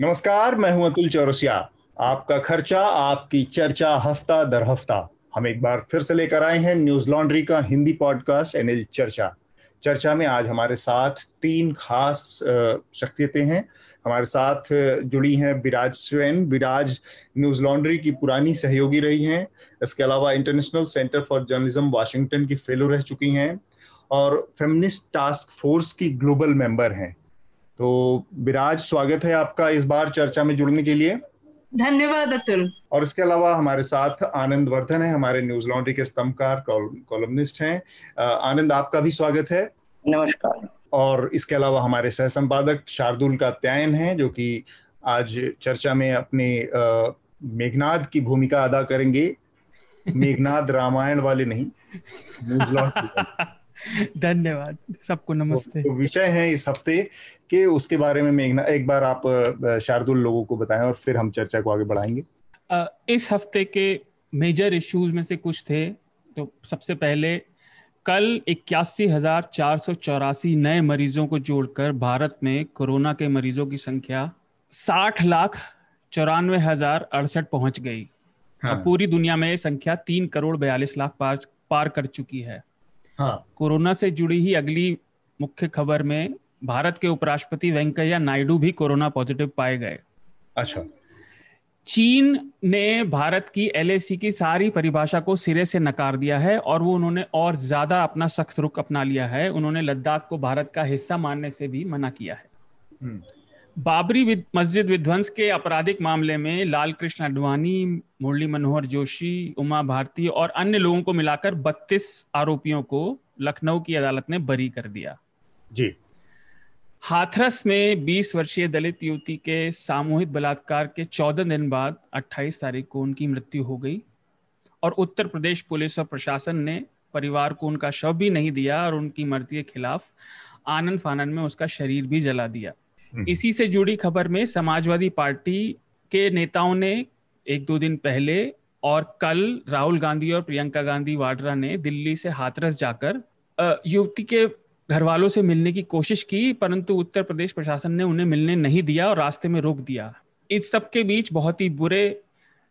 नमस्कार, मैं हूं अतुल चौरसिया। आपका खर्चा आपकी चर्चा हफ्ता दर हफ्ता हम एक बार फिर से लेकर आए हैं न्यूज लॉन्ड्री का हिंदी पॉडकास्ट एनएल चर्चा। चर्चा में आज हमारे साथ तीन खास शख्सियतें हैं। हमारे साथ जुड़ी हैं विराज स्वैन। विराज न्यूज लॉन्ड्री की पुरानी सहयोगी रही हैं। इसके अलावा international centre for journalism Washington की फेलो रह चुकी हैं और फेमिनिस्ट टास्क फोर्स की ग्लोबल मेंबर हैं। तो विराज, स्वागत है आपका इस बार चर्चा में जुड़ने के लिए। धन्यवाद अतुल। और इसके अलावा हमारे साथ आनंद वर्धन है, हमारे न्यूज लॉन्ड्री के स्तंभकार कॉलमनिस्ट हैं। आनंद, आपका भी स्वागत है। नमस्कार। और इसके अलावा हमारे सह संपादक शार्दुल कात्यायन हैं, जो कि आज चर्चा में अपने मेघनाद की भूमिका अदा करेंगे। मेघनाद रामायण वाले नहीं, न्यूज लॉन्ड्री। धन्यवाद, सबको नमस्ते। तो विषय है इस हफ्ते के, उसके बारे में मेघना एक बार आप शार्दुल लोगों को बताएं और फिर हम चर्चा को आगे बढ़ाएंगे। इस हफ्ते के मेजर इश्यूज में से कुछ थे। तो सबसे पहले कल 81,484 नए मरीजों को जोड़कर भारत में कोरोना के मरीजों की संख्या 60,94,068 पहुंच गई। हाँ। तो पूरी दुनिया में ये संख्या 3,42,00,000 पार कर चुकी है। हाँ। कोरोना से जुड़ी ही अगली मुख्य खबर में भारत के उपराष्ट्रपति वेंकैया नायडू भी कोरोना पॉजिटिव पाए गए। अच्छा। चीन ने भारत की एलएसी की सारी परिभाषा को सिरे से नकार दिया है और वो उन्होंने और ज्यादा अपना सख्त रुख अपना लिया है। उन्होंने लद्दाख को भारत का हिस्सा मानने से भी मना किया है। बाबरी मस्जिद विध्वंस के आपराधिक मामले में लाल कृष्ण अडवाणी, मुरली मनोहर जोशी, उमा भारती और अन्य लोगों को मिलाकर 32 आरोपियों को लखनऊ की अदालत ने बरी कर दिया। जी। हाथरस में 20 वर्षीय दलित युवती के सामूहिक बलात्कार के 14 दिन बाद 28 तारीख को उनकी मृत्यु हो गई और उत्तर प्रदेश पुलिस और प्रशासन ने परिवार को उनका शव भी नहीं दिया और उनकी मृत्यु के खिलाफ आनन फानन में उसका शरीर भी जला दिया। इसी से जुड़ी खबर में समाजवादी पार्टी के नेताओं ने एक दो दिन पहले और कल राहुल गांधी और प्रियंका गांधी वाड्रा ने दिल्ली से हाथरस जाकर युवती के घर वालों से मिलने की कोशिश की, परंतु उत्तर प्रदेश प्रशासन ने उन्हें मिलने नहीं दिया और रास्ते में रोक दिया। इस सब के बीच बहुत ही बुरे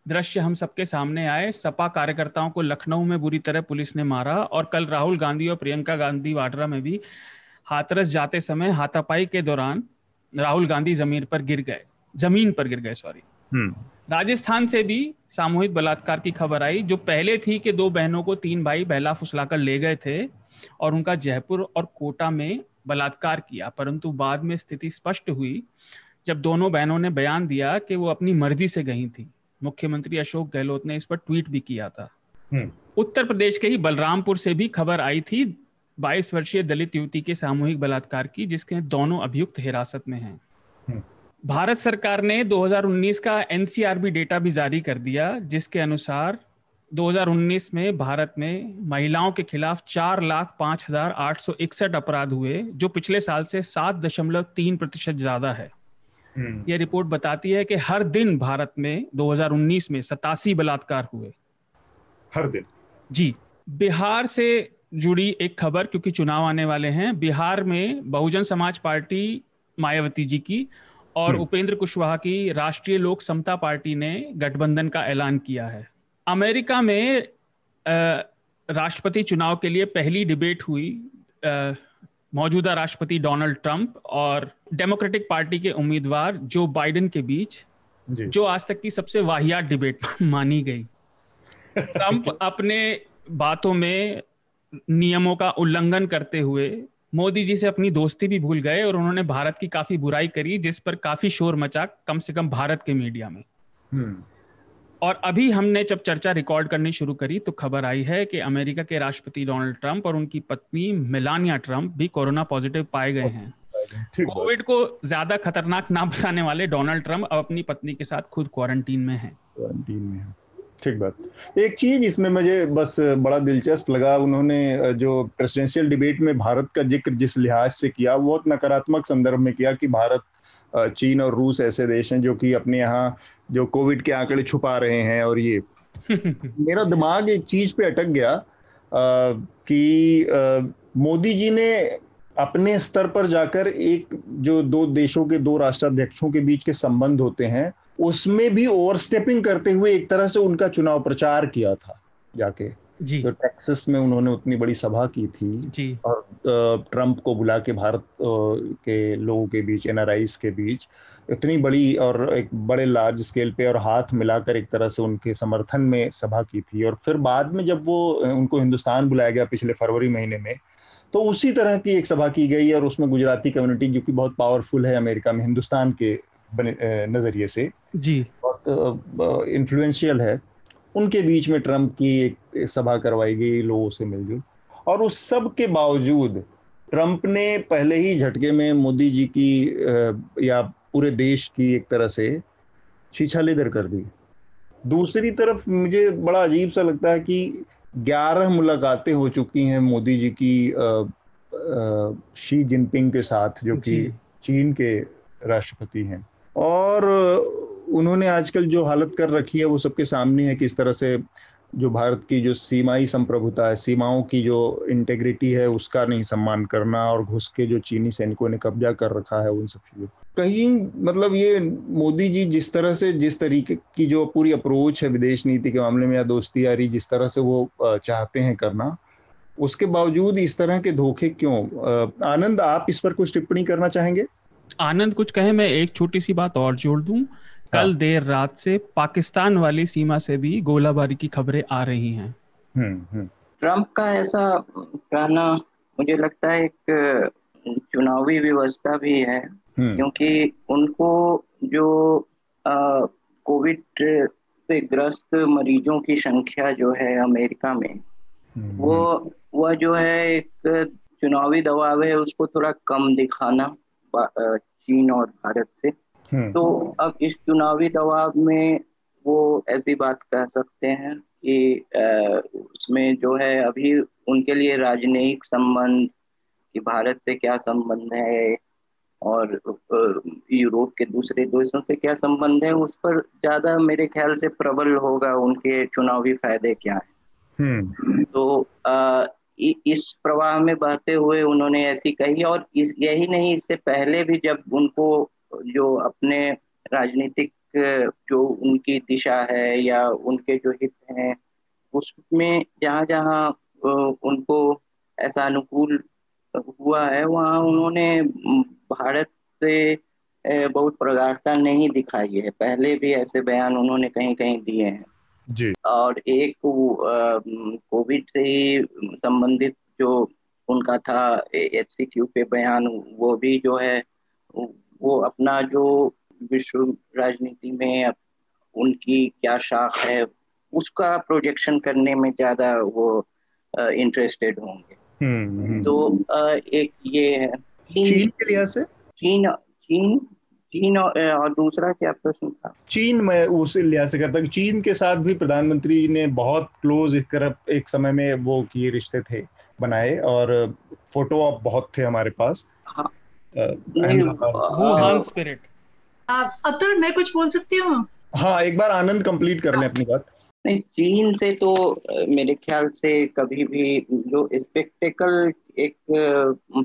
दृश्य हम सबके सामने आए। सपा कार्यकर्ताओं को लखनऊ में बुरी तरह पुलिस ने मारा और कल राहुल गांधी और प्रियंका गांधी वाड्रा में भी हाथरस जाते समय हाथापाई के दौरान राहुल गांधी जमीन पर गिर गए। राजस्थान से भी सामूहिक बलात्कार की खबर आई, जो पहले थी कि दो बहनों को तीन भाई बहला फुसलाकर ले गए थे और उनका जयपुर और कोटा में बलात्कार किया, परंतु बाद में स्थिति स्पष्ट हुई जब दोनों बहनों ने बयान दिया कि वो अपनी मर्जी से गई थी। मुख्यमंत्री अशोक गहलोत ने इस पर ट्वीट भी किया था। उत्तर प्रदेश के ही बलरामपुर से भी खबर आई थी 22 वर्षीय दलित युवती के सामूहिक बलात्कार की, जिसके दोनों अभियुक्त हिरासत में हैं। भारत सरकार ने 2019 का एनसीआरबी डेटा भी जारी कर दिया, जिसके अनुसार 2019 में भारत में महिलाओं के खिलाफ 4,05,861 अपराध हुए, जो पिछले साल से 7.3% ज्यादा है। यह रिपोर्ट बताती है कि हर दिन भारत में 2019 में 87 बलात्कार हुए, हर दिन। जी। बिहार से जुड़ी एक खबर, क्योंकि चुनाव आने वाले हैं। बिहार में बहुजन समाज पार्टी मायावती जी की और उपेंद्र कुशवाहा की राष्ट्रीय लोक समता पार्टी ने गठबंधन का ऐलान किया है। अमेरिका में राष्ट्रपति चुनाव के लिए पहली डिबेट हुई। मौजूदा राष्ट्रपति डोनाल्ड ट्रंप और डेमोक्रेटिक पार्टी के उम्मीदवार जो बाइडेन के बीच, जो आज तक की सबसे वाहियात डिबेट मानी गई। ट्रंप अपने बातों में नियमों का उल्लंघन करते हुए मोदी जी से अपनी दोस्ती भी भूल गए और उन्होंने भारत की काफी बुराई करी, जिस पर काफी शोर मचा, कम से कम भारत के मीडिया में। और अभी हमने जब चर्चा रिकॉर्ड करनी शुरू करी तो खबर आई है कि अमेरिका के राष्ट्रपति डोनाल्ड ट्रंप और उनकी पत्नी मेलानिया ट्रंप भी कोरोना पॉजिटिव पाए गए हैं। कोविड को ज्यादा खतरनाक ना बताने वाले डोनाल्ड ट्रंप अब अपनी पत्नी के साथ खुद क्वारंटीन में है। ठीक बात। एक चीज इसमें मुझे बस बड़ा दिलचस्प लगा, उन्होंने जो प्रेसिडेंशियल डिबेट में भारत का जिक्र जिस लिहाज से किया, बहुत नकारात्मक संदर्भ में किया कि भारत, चीन और रूस ऐसे देश हैं जो कि अपने यहाँ जो कोविड के आंकड़े छुपा रहे हैं। और ये मेरा दिमाग एक चीज पे अटक गया कि मोदी जी ने अपने स्तर पर जाकर एक जो दो देशों के दो राष्ट्राध्यक्षों के बीच के संबंध होते हैं उसमें भी ओवरस्टेपिंग करते हुए एक तरह से उनका चुनाव प्रचार किया था जाके जी। तो टेक्सास में उन्होंने उतनी बड़ी सभा की थी जी। और ट्रंप को बुला के भारत के लोगों के बीच एनआरआईज के बीच इतनी बड़ी और एक बड़े लार्ज स्केल पे और हाथ मिलाकर एक तरह से उनके समर्थन में सभा की थी। और फिर बाद में जब वो उनको हिंदुस्तान बुलाया गया पिछले फरवरी महीने में तो उसी तरह की एक सभा की गई और उसमें गुजराती कम्युनिटी जो कि बहुत पावरफुल है अमेरिका में हिंदुस्तान के नजरिए से जी बहुत इन्फ्लुएंशियल है उनके बीच में ट्रंप की एक सभा करवाई गई लोगों से मिलजुल। और उस सब के बावजूद ट्रंप ने पहले ही झटके में मोदी जी की या पूरे देश की एक तरह से छीछालेदर कर दी। दूसरी तरफ मुझे बड़ा अजीब सा लगता है कि 11 मुलाकातें हो चुकी हैं मोदी जी की शी जिनपिंग के साथ जो कि चीन के राष्ट्रपति हैं और उन्होंने आजकल जो हालत कर रखी है वो सबके सामने है कि इस तरह से जो भारत की जो सीमाई संप्रभुता है सीमाओं की जो इंटेग्रिटी है उसका नहीं सम्मान करना और घुस के जो चीनी सैनिकों ने कब्जा कर रखा है उन सब चीज़ों कहीं मतलब ये मोदी जी जिस तरह से जिस तरीके की जो पूरी अप्रोच है विदेश नीति के मामले में या दोस्ती यारी जिस तरह से वो चाहते हैं करना उसके बावजूद इस तरह के धोखे क्यों। आनंद आप इस पर कुछ टिप्पणी करना चाहेंगे? आनंद कुछ कहे मैं एक छोटी सी बात और जोड़ दूं। कल देर रात से पाकिस्तान वाली सीमा से भी गोलाबारी की खबरें आ रही हैं। ट्रंप का ऐसा कहना मुझे लगता है एक चुनावी व्यवस्था भी है क्योंकि उनको जो कोविड से ग्रस्त मरीजों की संख्या जो है अमेरिका में वो जो है एक चुनावी दबाव है उसको थोड़ा कम दिखाना चीन और भारत से। तो अब इस चुनावी दबाव में वो ऐसी बात कह सकते हैं कि उसमें जो है अभी उनके लिए राजनयिक संबंध कि भारत से क्या संबंध है और यूरोप के दूसरे देशों से क्या संबंध है उस पर ज्यादा मेरे ख्याल से प्रबल होगा उनके चुनावी फायदे क्या हैं। तो इस प्रवाह में बहते हुए उन्होंने ऐसी कही और यही नहीं इससे पहले भी जब उनको जो अपने राजनीतिक जो उनकी दिशा है या उनके जो हित हैं उसमें जहाँ जहाँ उनको ऐसा अनुकूल हुआ है वहाँ उन्होंने भारत से बहुत प्रगाढ़ता नहीं दिखाई है। पहले भी ऐसे बयान उन्होंने कहीं कहीं दिए हैं जी। और एक कोविड से ही संबंधित जो उनका था एचसीक्यू पे बयान वो भी जो है वो अपना जो विश्व राजनीति में उनकी क्या शाख है उसका प्रोजेक्शन करने में ज्यादा वो इंटरेस्टेड होंगे। तो एक ये है चीन के लिहाज से चीन और दूसरा क्या प्रश्न था? चीन मैं उस लिहाज से करता हूँ चीन के साथ भी प्रधानमंत्री ने बहुत क्लोज इस तरह एक समय में वो किए रिश्ते थे बनाए और फोटो आप बहुत थे हमारे पास। हाँ। अतुल मैं कुछ बोल सकती हूँ? हाँ एक बार आनंद कंप्लीट कर लें अपनी बात। नहीं चीन से तो मेरे ख्याल से कभी भी जो स्पेक्टेकल एक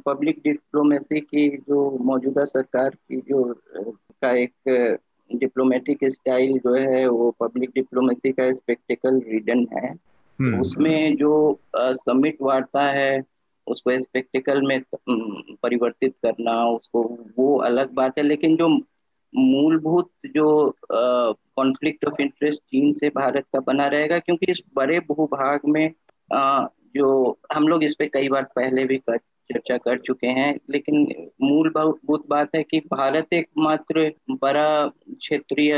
पब्लिक डिप्लोमेसी की जो मौजूदा सरकार की जो का एक डिप्लोमेटिक स्टाइल जो है वो पब्लिक डिप्लोमेसी का स्पेक्टेकल रीडन है। उसमें जो समिट वार्ता है उसको स्पेक्टिकल में परिवर्तित करना उसको वो अलग बात है लेकिन जो मूलभूत जो कॉन्फ्लिक्ट ऑफ इंटरेस्ट चीन से भारत का बना रहेगा क्योंकि इस बड़े भूभाग में जो हम लोग इस पे कई बार पहले भी चर्चा कर चुके हैं लेकिन मूलभूत बात है कि भारत एकमात्र बड़ा क्षेत्रीय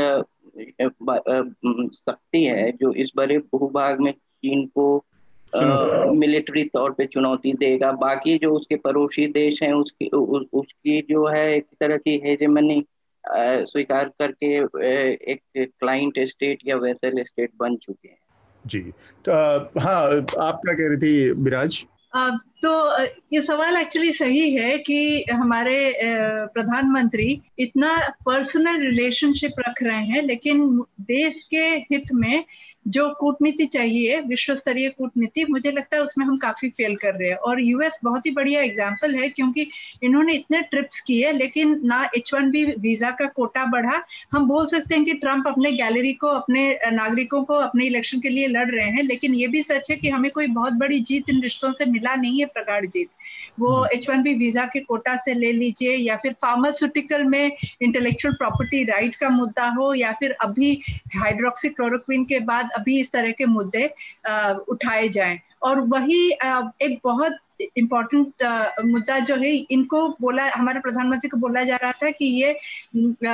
शक्ति है जो इस बड़े भूभाग में चीन को मिलिट्री तौर पे चुनौती देगा। बाकी जो उसके पड़ोसी देश हैं उसकी जो है एक तरह की हेजेमनी स्वीकार करके एक क्लाइंट स्टेट या वेसल स्टेट बन चुके हैं जी। हाँ आप क्या कह रही थी विराज? तो ये सवाल एक्चुअली सही है कि हमारे प्रधानमंत्री इतना पर्सनल रिलेशनशिप रख रहे हैं, लेकिन देश के हित में जो कूटनीति चाहिए, विश्व स्तरीय कूटनीति, मुझे लगता है उसमें हम काफ़ी फेल कर रहे हैं। और यूएस बहुत ही बढ़िया एग्जाम्पल है, क्योंकि इन्होंने इतने ट्रिप्स किए लेकिन ना H1B वीज़ा का कोटा बढ़ा। हम बोल सकते हैं कि ट्रंप अपने गैलरी को, अपने नागरिकों को अपने इलेक्शन के लिए लड़ रहे हैं, लेकिन ये भी सच है कि हमें कोई बहुत बड़ी जीत इन रिश्तों से मिला नहीं है, प्रगाढ़ जीत। वो H1B वीज़ा के कोटा से ले लीजिए, या फिर फार्मास्यूटिकल में इंटेलेक्चुअल प्रॉपर्टी राइट का मुद्दा हो, या फिर अभी हाइड्रोक्सीक्लोरोक्विन के बाद अभी इस तरह के मुद्दे उठाए जाएं। और वही एक बहुत इम्पोर्टेंट मुद्दा जो है, इनको बोला, हमारे प्रधानमंत्री को बोला जा रहा था कि ये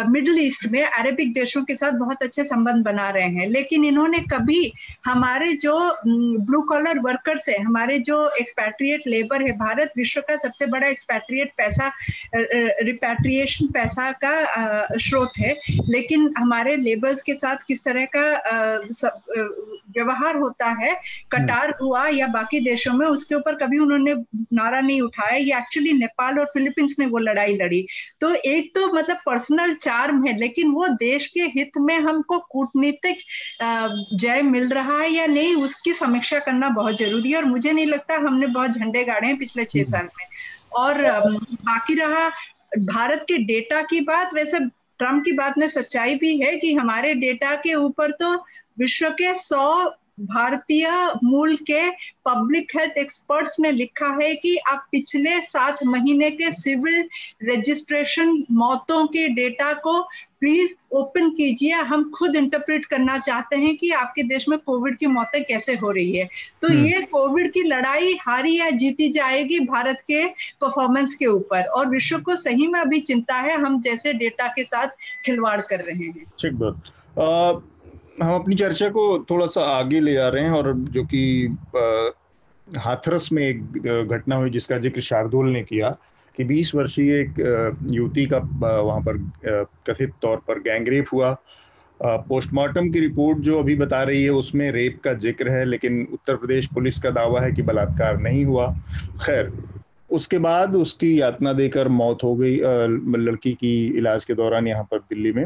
मिडिल ईस्ट में अरेबिक देशों के साथ बहुत अच्छे संबंध बना रहे हैं, लेकिन इन्होंने कभी हमारे जो ब्लू कॉलर वर्कर्स हैं, हमारे जो एक्सपैट्रिएट लेबर है, भारत विश्व का सबसे बड़ा एक्सपैट्रिएट पैसा, रिपैट्रिएशन पैसा का स्रोत है, लेकिन हमारे लेबर्स के साथ किस तरह का व्यवहार होता है कतार हुआ या बाकी देशों में, उसके ऊपर कभी उन्होंने नारा नहीं उठाया। ये एक्चुअली नेपाल और फिलीपींस ने वो लड़ाई लड़ी। तो एक तो मतलब पर्सनल चार्म है, लेकिन वो देश के हित में हमको कूटनीतिक जय मिल रहा है या नहीं, उसकी समीक्षा करना बहुत जरूरी है। और मुझे नहीं लगता हमने बहुत झंडे गाड़े हैं पिछले 6 साल में। और बाकी रहा भारत के डेटा की बात, वैसे ट्रम्प की बात में सच्चाई भी है कि हमारे डेटा के ऊपर तो विश्व के 100 भारतीय मूल के पब्लिक हेल्थ एक्सपर्ट्स ने लिखा है कि आप पिछले 7 महीने के सिविल रजिस्ट्रेशन मौतों के डेटा को प्लीज ओपन कीजिए, हम खुद इंटरप्रेट करना चाहते हैं कि आपके देश में कोविड की मौतें कैसे हो रही है। तो ये कोविड की लड़ाई हारी या जीती जाएगी भारत के परफॉर्मेंस के ऊपर, और विश्व को सही में अभी चिंता है हम जैसे डेटा के साथ खिलवाड़ कर रहे हैं। ठीक बात, हम अपनी चर्चा को थोड़ा सा आगे ले जा रहे हैं, और जो कि हाथरस में एक घटना हुई जिसका जिक्र शार्दुल ने किया कि 20 वर्षीय एक युवती का वहां पर कथित तौर पर गैंगरेप हुआ। पोस्टमार्टम की रिपोर्ट जो अभी बता रही है उसमें रेप का जिक्र है, लेकिन उत्तर प्रदेश पुलिस का दावा है कि बलात्कार नहीं हुआ। खैर, उसके बाद उसकी यातना देकर मौत हो गई लड़की की इलाज के दौरान यहाँ पर दिल्ली में,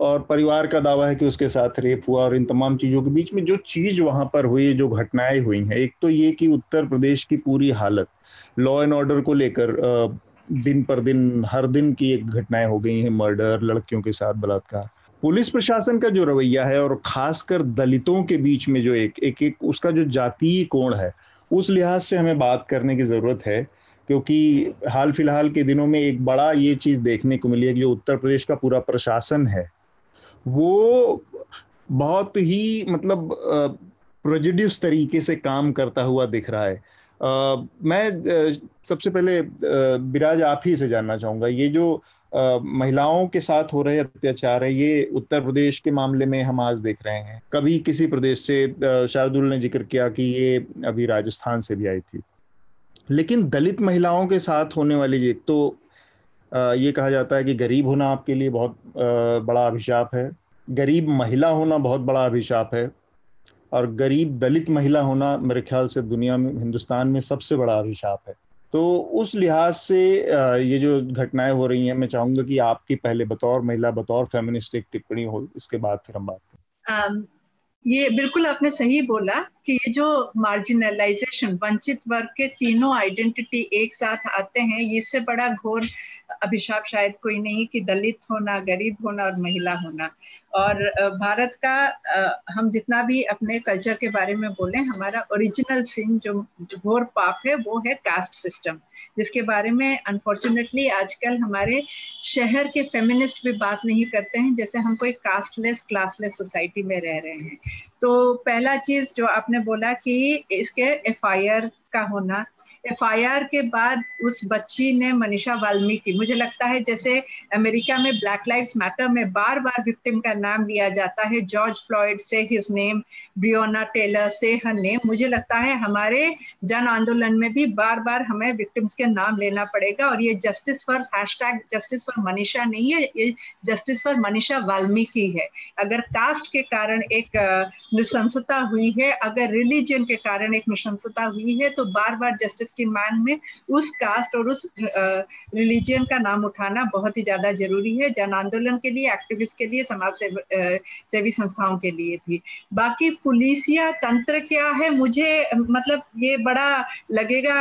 और परिवार का दावा है कि उसके साथ रेप हुआ। और इन तमाम चीज़ों के बीच में जो चीज़ वहाँ पर हुई, जो घटनाएं हुई हैं, एक तो ये कि उत्तर प्रदेश की पूरी हालत लॉ एंड ऑर्डर को लेकर दिन पर दिन, हर दिन की एक घटनाएं हो गई हैं, मर्डर, लड़कियों के साथ बलात्कार। पुलिस प्रशासन का जो रवैया है, और खासकर दलितों के बीच में जो एक उसका जो जातीय कोण है, उस लिहाज से हमें बात करने की ज़रूरत है, क्योंकि हाल फिलहाल के दिनों में एक बड़ा ये चीज़ देखने को मिली है कि जो उत्तर प्रदेश का पूरा प्रशासन है वो बहुत ही मतलब प्रेजुडिस तरीके से काम करता हुआ दिख रहा है। मैं सबसे पहले विराज आप ही से जानना चाहूँगा, ये जो महिलाओं के साथ हो रहे अत्याचार है, ये उत्तर प्रदेश के मामले में हम आज देख रहे हैं, कभी किसी प्रदेश से, शार्दुल ने जिक्र किया कि ये अभी राजस्थान से भी आई थी, लेकिन दलित महिलाओं के साथ होने वाली ये तो ये कहा जाता है कि गरीब होना आपके लिए बहुत बड़ा अभिशाप है, गरीब महिला होना बहुत बड़ा अभिशाप है, और गरीब दलित महिला होना मेरे ख्याल से दुनिया में, हिंदुस्तान में सबसे बड़ा अभिशाप है। तो उस लिहाज से ये जो घटनाएं हो रही हैं, मैं चाहूँगा कि आपकी पहले बतौर महिला, बतौर फेमिनिस्ट एक टिप्पणी हो, इसके बाद फिर हम बात करें। ये बिल्कुल आपने सही बोला कि ये जो मार्जिनलाइजेशन, वंचित वर्ग के तीनों आइडेंटिटी एक साथ आते हैं, इससे बड़ा घोर अभिशाप शायद कोई नहीं कि दलित होना, गरीब होना और महिला होना। और भारत का हम जितना भी अपने कल्चर के बारे में बोलें, हमारा ओरिजिनल सिन, जो घोर पाप है, वो है कास्ट सिस्टम, जिसके बारे में अनफॉर्चुनेटली आजकल हमारे शहर के फेमिनिस्ट भी बात नहीं करते हैं, जैसे हम कोई कास्टलेस, क्लासलेस सोसाइटी में रह रहे हैं। तो पहला चीज़ जो आपने बोला कि इसके FIR का होना, FIR के बाद उस बच्ची ने, मनीषा वाल्मीकि, मुझे लगता है जैसे अमेरिका में ब्लैक लाइव्स मैटर में बार बार विक्टिम का नाम लिया जाता है, जॉर्ज फ्लॉयड से हिज नेम, ब्रियोना टेलर से हर नेम, मुझे लगता है हमारे जन आंदोलन में भी बार बार हमें विक्टिम्स के नाम लेना पड़ेगा। और ये justice for # justice for Manisha नहीं है, ये जस्टिस फॉर मनीषा वाल्मीकि है। अगर कास्ट के कारण एक नृशंसता हुई है, अगर रिलीजन के कारण एक नृशंसता हुई है, तो तो बार बार जस्टिस की मांग में उस कास्ट और उस रिलीजियन का नाम उठाना बहुत ही ज्यादा जरूरी है, जन आंदोलन के लिए, एक्टिविस्ट के लिए, समाज सेवी संस्थाओं के लिए भी। बाकी पुलिसिया तंत्र क्या है, मुझे मतलब ये बड़ा लगेगा,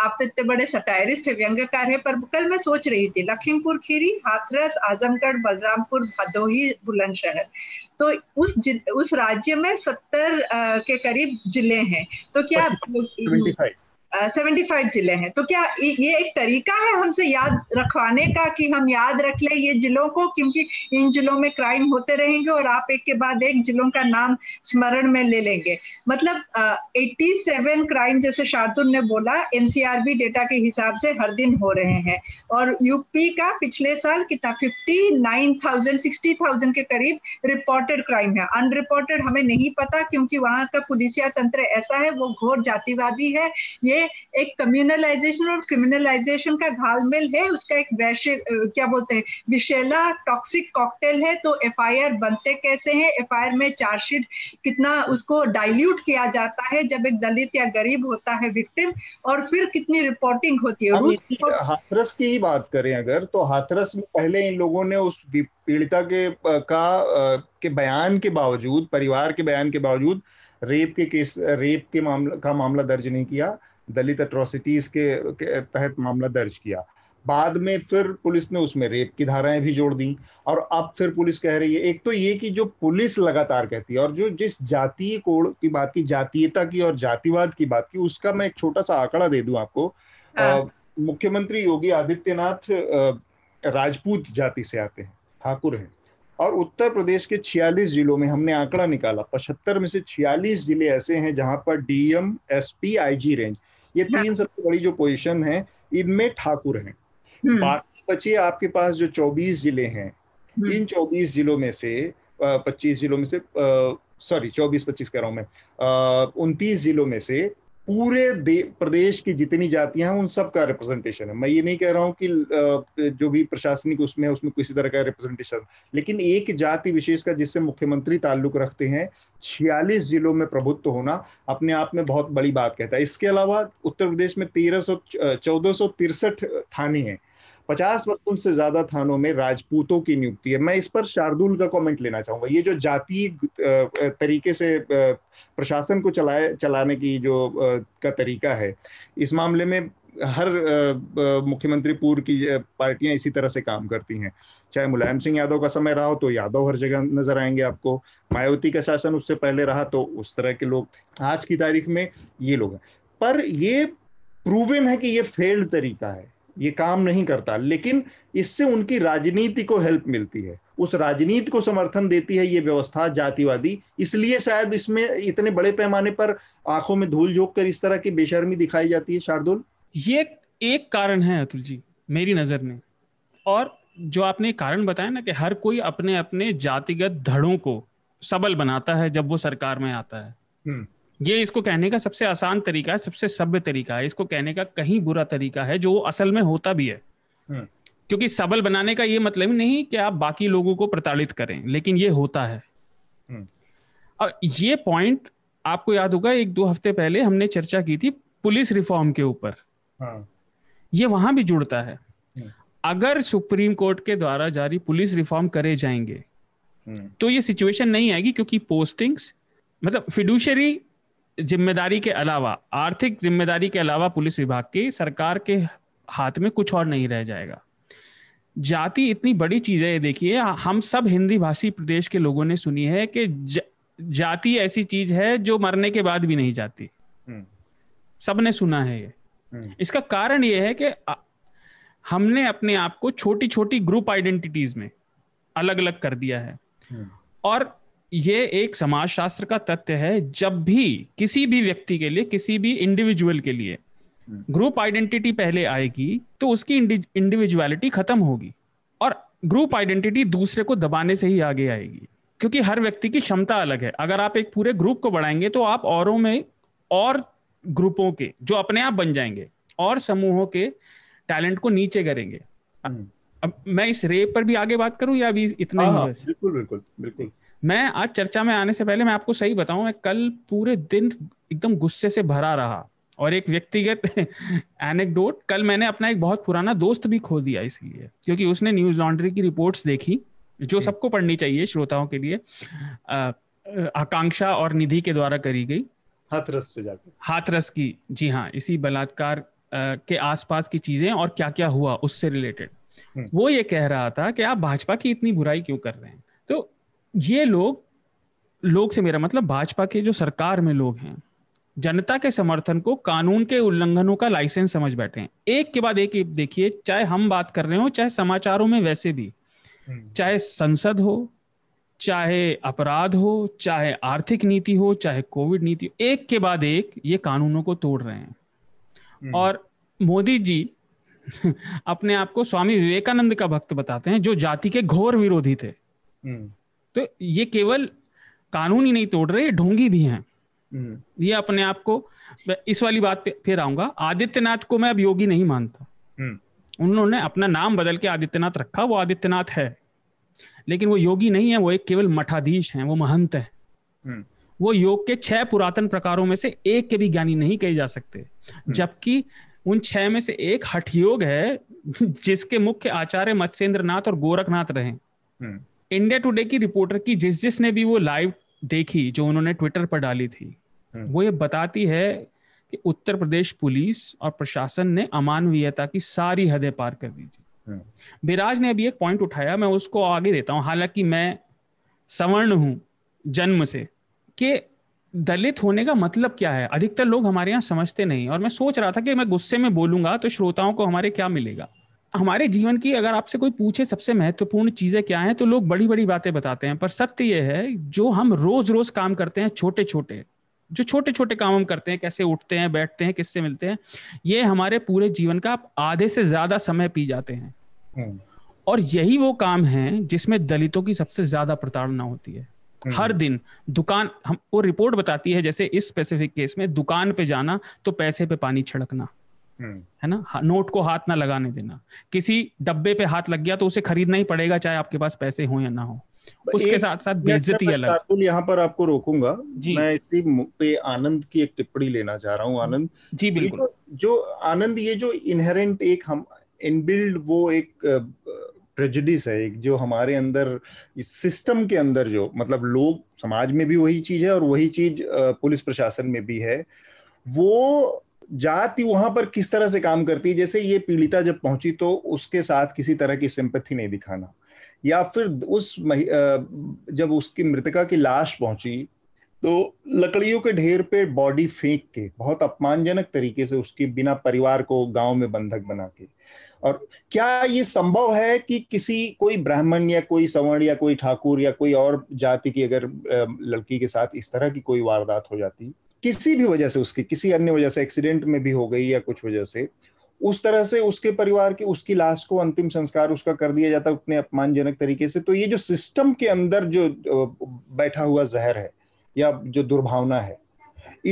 आप तो इतने बड़े सटायरिस्ट है, व्यंग्यकार है, पर कल मैं सोच रही थी लखीमपुर खीरी, हाथरस, आजमगढ़, बलरामपुर, भदोही, बुलंदशहर, तो उस राज्य में 70 के करीब जिले हैं, तो क्या 75 जिले हैं, तो क्या ये एक तरीका है हमसे याद रखवाने का कि हम याद रख लें ये जिलों को, क्योंकि इन जिलों में क्राइम होते रहेंगे और आप एक के बाद एक जिलों का नाम स्मरण में ले लेंगे। मतलब 87 क्राइम, जैसे शार्दुल ने बोला, एनसीआरबी डेटा के हिसाब से हर दिन हो रहे हैं, और यूपी का पिछले साल कितना 59,000 60,000 के करीब रिपोर्टेड क्राइम है। अनरिपोर्टेड हमें नहीं पता, क्योंकि वहाँ का पुलिसिया तंत्र ऐसा है, वो घोर जातिवादी है, ये एक कम्युनलाइजेशन और क्रिमिनलाइजेशन का घालमेल है, उसका एक वैश्विक क्या बोलते हैं विशेला टॉक्सिक कॉकटेल है। तो एफआईआर बनते कैसे हैं, एफआईआर में चार्जशीट कितना उसको डाइल्यूट किया जाता है जब एक दलित या गरीब होता है विक्टिम, और फिर कितनी रिपोर्टिंग होती है। हाथरस की ही बात करें अगर, तो हाथरस में पहले इन लोगों ने उस पीड़िता के बयान के बावजूद, परिवार के बयान के बावजूद रेप का मामला दर्ज नहीं किया, दलित अट्रॉसिटीज के तहत मामला दर्ज किया। बाद में फिर पुलिस ने उसमें रेप की धाराएं भी जोड़ दी, और अब फिर पुलिस कह रही है, एक तो ये कि जो पुलिस लगातार कहती है, और जो जिस जातीय कोड की बात की, जातीयता की और जातिवाद की बात की, उसका मैं एक छोटा सा आंकड़ा दे दूं आपको। मुख्यमंत्री योगी आदित्यनाथ राजपूत जाति से आते हैं, ठाकुर हैं, और उत्तर प्रदेश के 46 जिलों में हमने आंकड़ा निकाला, 75 में से 46 जिले ऐसे हैं जहां पर डीएम, एसपी, आईजी रेंज, ये तीन सबसे बड़ी जो पोजीशन है, इनमें ठाकुर हैं। बाकी बचे आपके पास जो 24 जिले हैं, इन 24 जिलों में से 29 जिलों में से पूरे प्रदेश की जितनी जातियां हैं उन सब का रिप्रेजेंटेशन है। मैं ये नहीं कह रहा हूं कि जो भी प्रशासनिक उसमें है उसमें किसी तरह का रिप्रेजेंटेशन, लेकिन एक जाति विशेष का जिससे मुख्यमंत्री ताल्लुक रखते हैं 46 जिलों में प्रभुत्व होना अपने आप में बहुत बड़ी बात कहता है। इसके अलावा उत्तर प्रदेश में 1463 थाने हैं, 50% से ज्यादा थानों में राजपूतों की नियुक्ति है। मैं इस पर शार्दुल का कमेंट लेना चाहूंगा। ये जो जातीय तरीके से प्रशासन को चलाने की जो का तरीका है, इस मामले में हर मुख्यमंत्री पूर्व की पार्टियां इसी तरह से काम करती हैं। चाहे मुलायम सिंह यादव का समय रहा हो तो यादव हर जगह नजर आएंगे आपको, मायावती का शासन उससे पहले रहा तो उस तरह के लोग थे, आज की तारीख में ये लोग हैं। पर ये प्रूवन है कि ये फेल्ड तरीका है, ये काम नहीं करता, लेकिन इससे उनकी राजनीति को हेल्प मिलती है, उस राजनीति को समर्थन देती है ये व्यवस्था जातिवादी। इसलिए शायद इसमें इतने बड़े पैमाने पर आंखों में धूल झोंक कर इस तरह की बेशर्मी दिखाई जाती है। शार्दुल, ये एक कारण है अतुल जी मेरी नजर में, और जो आपने कारण बताया ना कि हर कोई अपने अपने जातिगत धड़ों को सबल बनाता है जब वो सरकार में आता है, ये इसको कहने का सबसे आसान तरीका है, सबसे सभ्य तरीका है, इसको कहने का कहीं बुरा तरीका है, जो असल में होता भी है। क्योंकि सबल बनाने का ये मतलब नहीं कि आप बाकी लोगों को प्रताड़ित करें, लेकिन ये होता है। और ये पॉइंट आपको याद होगा 1-2 हफ्ते पहले हमने चर्चा की थी पुलिस रिफॉर्म के ऊपर, ये वहां भी जुड़ता है। अगर सुप्रीम कोर्ट के द्वारा जारी पुलिस रिफॉर्म करे जाएंगे तो ये सिचुएशन नहीं आएगी, क्योंकि पोस्टिंग्स मतलब फिड्यूशियरी जिम्मेदारी के अलावा, आर्थिक जिम्मेदारी के अलावा पुलिस विभाग की सरकार के हाथ में कुछ और नहीं रह जाएगा। जाति इतनी बड़ी चीज है, देखिए हम सब हिंदी भाषी प्रदेश के लोगों ने सुनी है कि जाति ऐसी चीज है जो मरने के बाद भी नहीं जाती, सबने सुना है ये। इसका कारण ये है कि हमने अपने आप को छोटी छोटी ग्रुप आइडेंटिटीज में अलग अलग कर दिया है। और ये एक समाजशास्त्र का तथ्य है, जब भी किसी भी व्यक्ति के लिए, किसी भी इंडिविजुअल के लिए ग्रुप आइडेंटिटी पहले आएगी तो उसकी इंडिविजुअलिटी खत्म होगी, और ग्रुप आइडेंटिटी दूसरे को दबाने से ही आगे आएगी, क्योंकि हर व्यक्ति की क्षमता अलग है। अगर आप एक पूरे ग्रुप को बढ़ाएंगे तो आप औरों में और ग्रुपों के जो अपने आप बन जाएंगे और समूहों के टैलेंट को नीचे करेंगे। अब मैं इस रेप पर भी आगे बात करूं या अभी इतना ही? बिल्कुल बिल्कुल बिल्कुल। मैं आज चर्चा में आने से पहले मैं आपको सही बताऊं, मैं कल पूरे दिन एकदम गुस्से से भरा रहा और एक व्यक्तिगत एनेक्डोट, कल मैंने अपना एक बहुत पुराना दोस्त भी खो दिया इसलिए, क्योंकि उसने न्यूज़ लॉन्ड्री की रिपोर्ट्स देखी जो सबको पढ़नी चाहिए श्रोताओं के लिए, आकांक्षा और निधि के द्वारा करी गई हाथरस से जाकर, हाथरस की, जी हाँ, इसी बलात्कार के आसपास की चीजें और क्या क्या हुआ उससे रिलेटेड। वो ये कह रहा था कि आप भाजपा की इतनी बुराई क्यों कर रहे हैं। तो ये लोग से मेरा मतलब भाजपा के जो सरकार में लोग हैं, जनता के समर्थन को कानून के उल्लंघनों का लाइसेंस समझ बैठे हैं। एक के बाद एक देखिए, चाहे हम बात कर रहे हो, चाहे समाचारों में वैसे भी, चाहे संसद हो, चाहे अपराध हो, चाहे आर्थिक नीति हो, चाहे कोविड नीति हो, एक के बाद एक ये कानूनों को तोड़ रहे हैं। और मोदी जी अपने आप को स्वामी विवेकानंद का भक्त बताते हैं, जो जाति के घोर विरोधी थे। तो ये केवल कानून ही नहीं तोड़ रहे, ढोंगी भी हैं ये अपने आप को। इस वाली बात पे फिर आऊंगा। आदित्यनाथ को मैं अब योगी नहीं मानता, उन्होंने अपना नाम बदल के आदित्यनाथ रखा, वो आदित्यनाथ है लेकिन वो योगी नहीं है, वो एक केवल मठाधीश हैं, वो महंत हैं। वो योग के 6 पुरातन प्रकारों में से एक के भी ज्ञानी नहीं कहे जा सकते, जबकि उन 6 में से एक हठ योग है जिसके मुख्य आचार्य मत्स्येंद्रनाथ और गोरखनाथ रहे। इंडिया टुडे की रिपोर्टर की जिसने भी वो लाइव देखी, जो उन्होंने ट्विटर पर डाली थी, वो ये बताती है कि उत्तर प्रदेश पुलिस और प्रशासन ने अमानवीयता की सारी हदें पार कर दी थी। विराज ने अभी एक पॉइंट उठाया, मैं उसको आगे देता हूं, हालांकि मैं सवर्ण हूं जन्म से, कि दलित होने का मतलब क्या है अधिकतर लोग हमारे यहाँ समझते नहीं। और मैं सोच रहा था कि मैं गुस्से में बोलूंगा तो श्रोताओं को हमारे क्या मिलेगा। हमारे जीवन की अगर आपसे कोई पूछे सबसे महत्वपूर्ण चीजें क्या हैं, तो लोग बड़ी बड़ी बातें बताते हैं, पर सत्य यह है जो हम रोज रोज काम करते हैं, छोटे छोटे जो छोटे छोटे काम हम करते हैं, कैसे उठते हैं, बैठते हैं, किससे मिलते हैं, ये हमारे पूरे जीवन का आप आधे से ज्यादा समय पी जाते हैं। और यही वो काम है जिसमें दलितों की सबसे ज्यादा प्रताड़ना होती है। हर दिन दुकान, हम वो रिपोर्ट बताती है, जैसे इस स्पेसिफिक केस में दुकान पे जाना तो पैसे पे पानी छिड़कना, है ना, नोट को हाथ ना लगाने देना, किसी डब्बे पे हाथ लग गया तो उसे खरीदना ही पड़ेगा चाहे आपके पास पैसे हो या ना हो, उसके साथ साथ बेइज्जती अलग। यहाँ पर आपको रोकूंगा, मैं इसी पे आनंद की एक टिप्पणी लेना चाह रहा हूँ। आनंद जी बिल्कुल, जो आनंद ये जो इनहेरेंट एक हम इनबिल्ड वो एक प्रेजुडिस है, एक जो हमारे अंदर इस सिस्टम के अंदर, जो मतलब लोग समाज में भी वही चीज है और वही चीज पुलिस प्रशासन में भी है। वो जाति वहां पर किस तरह से काम करती है, जैसे ये पीड़िता जब पहुंची तो उसके साथ किसी तरह की सिंपैथी नहीं दिखाना, या फिर उस जब उसकी मृतका की लाश पहुंची तो लकड़ियों के ढेर पे बॉडी फेंक के बहुत अपमानजनक तरीके से उसकी, बिना परिवार को गांव में बंधक बना के। और क्या ये संभव है कि किसी कोई ब्राह्मण या कोई सवर्ण या कोई ठाकुर या कोई और जाति की अगर लड़की के साथ इस तरह की कोई वारदात हो जाती, किसी भी वजह से, उसकी किसी अन्य वजह से, एक्सीडेंट में भी हो गई या कुछ वजह से, उस तरह से उसके परिवार की, उसकी लाश को अंतिम संस्कार उसका कर दिया जाता उतने अपमानजनक तरीके से, तो ये जो सिस्टम के अंदर जो बैठा हुआ जहर है या जो दुर्भावना है,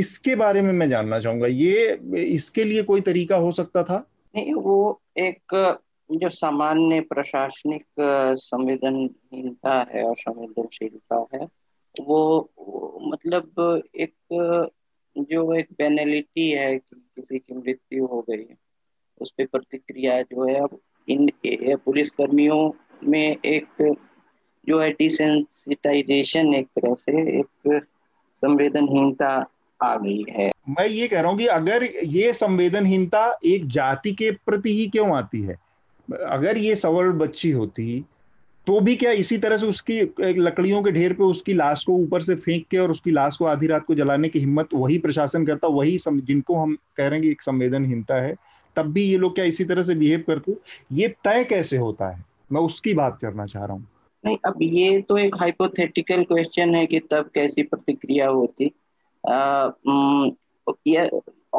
इसके बारे में मैं जानना चाहूंगा, ये इसके लिए कोई तरीका हो सकता था? नहीं, वो एक जो सामान्य प्रशासनिक संवेदनहीनता है और संवेदनशीलता है, वो मतलब एक जो एक पेनल्टी है कि किसी की मृत्यु हो गई उस पर प्रतिक्रिया जो है, अब इन पुलिस कर्मियों में एक जो है डिसेंसिटाइजेशन, एक तरह से एक संवेदनहीनता आ गई है। मैं ये कह रहा हूँ कि अगर ये संवेदनहीनता एक जाति के प्रति ही क्यों आती है, अगर ये सवर्ण बच्ची होती तो भी क्या इसी तरह से उसकी लकड़ियों के ढेर पे उसकी लाश को ऊपर से फेंक के और उसकी लाश को आधी रात को जलाने की हिम्मत वही प्रशासन करता, वही जिनको हम कह रहे हैं कि एक संवेदनहीनता है, तब भी ये लोग क्या इसी तरह से बिहेव करते? ये तय कैसे होता है, मैं उसकी बात करना चाह रहा हूँ। नहीं, अब ये तो एक हाइपोथेटिकल क्वेश्चन है कि तब कैसी प्रतिक्रिया होती, यह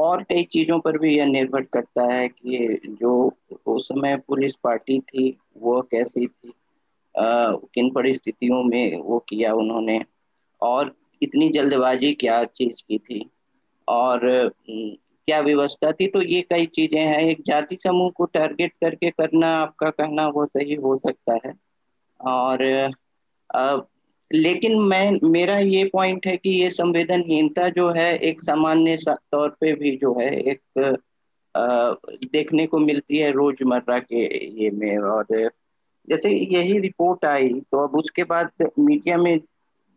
और कई चीजों पर भी यह निर्भर करता है कि जो उस समय पुलिस पार्टी थी वो कैसी थी, किन परिस्थितियों में वो किया उन्होंने, और इतनी जल्दबाजी क्या चीज की थी, और क्या व्यवस्था थी। तो ये कई चीजें हैं, एक जाति समूह को टारगेट करके करना, आपका कहना वो सही हो सकता है, और लेकिन मेरा ये पॉइंट है कि ये संवेदनहीनता जो है एक सामान्य तौर पे भी जो है एक देखने को मिलती है रोजमर्रा के ये में। और जैसे यही रिपोर्ट आई तो अब उसके बाद मीडिया में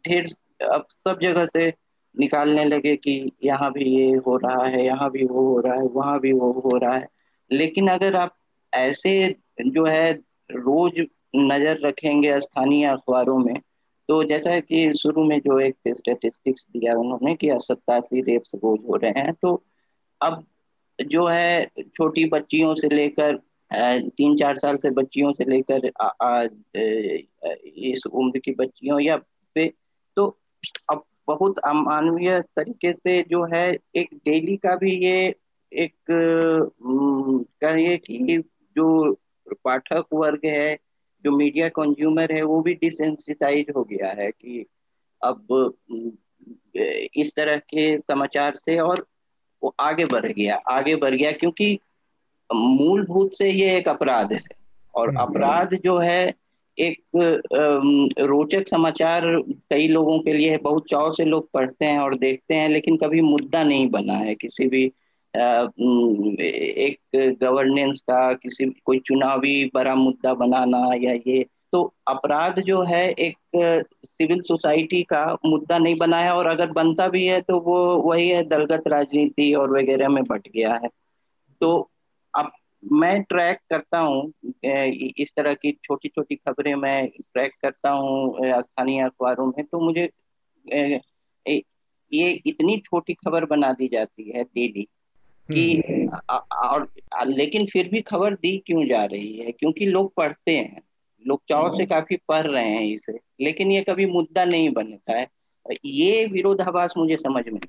ढेर अब सब जगह से निकालने लगे कि यहाँ भी ये हो रहा है, यहाँ भी वो हो रहा है, वहाँ भी वो हो रहा है। लेकिन अगर आप ऐसे जो है रोज नजर रखेंगे स्थानीय अखबारों में तो जैसा कि शुरू में जो एक स्टेटिस्टिक्स दिया उन्होंने कि 87 रेप्स रोज हो रहे हैं, तो अब जो है छोटी बच्चियों से लेकर 3-4 साल से बच्चियों से लेकर इस उम्र की बच्चियों या पे, तो अब बहुत अमानवीय तरीके से जो है एक डेली का भी ये एक कहिए कि जो पाठक वर्ग है, जो मीडिया कंज्यूमर है, वो भी डिसेंसिटाइज हो गया है कि अब इस तरह के समाचार से, और वो आगे बढ़ गया क्योंकि मूलभूत से ये एक अपराध है। और अपराध जो है एक रोचक समाचार कई लोगों के लिए है, बहुत चाव से लोग पढ़ते हैं और देखते हैं, लेकिन कभी मुद्दा नहीं बना है किसी भी एक गवर्नेंस का, किसी कोई चुनावी बड़ा मुद्दा बनाना या ये। तो अपराध जो है एक सिविल सोसाइटी का मुद्दा नहीं बना है, और अगर बनता भी है तो वो वही है दलगत राजनीति और वगैरह में बट गया है। तो अब मैं ट्रैक करता हूँ इस तरह की छोटी छोटी खबरें, मैं ट्रैक करता हूँ स्थानीय अखबारों में, तो मुझे ये इतनी छोटी खबर बना दी जाती है डेली कि लेकिन फिर भी खबर दी क्यों जा रही है, क्योंकि लोग पढ़ते हैं, लोग चाव से काफी पढ़ रहे हैं इसे, लेकिन ये कभी मुद्दा नहीं बनता है। ये विरोधाभास मुझे समझ में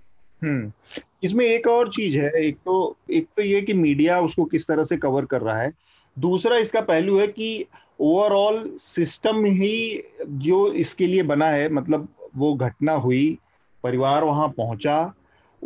इसमें एक और चीज है, एक तो ये कि मीडिया उसको किस तरह से कवर कर रहा है, दूसरा इसका पहलू है कि ओवरऑल सिस्टम ही जो इसके लिए बना है, मतलब वो घटना हुई, परिवार वहां पहुंचा,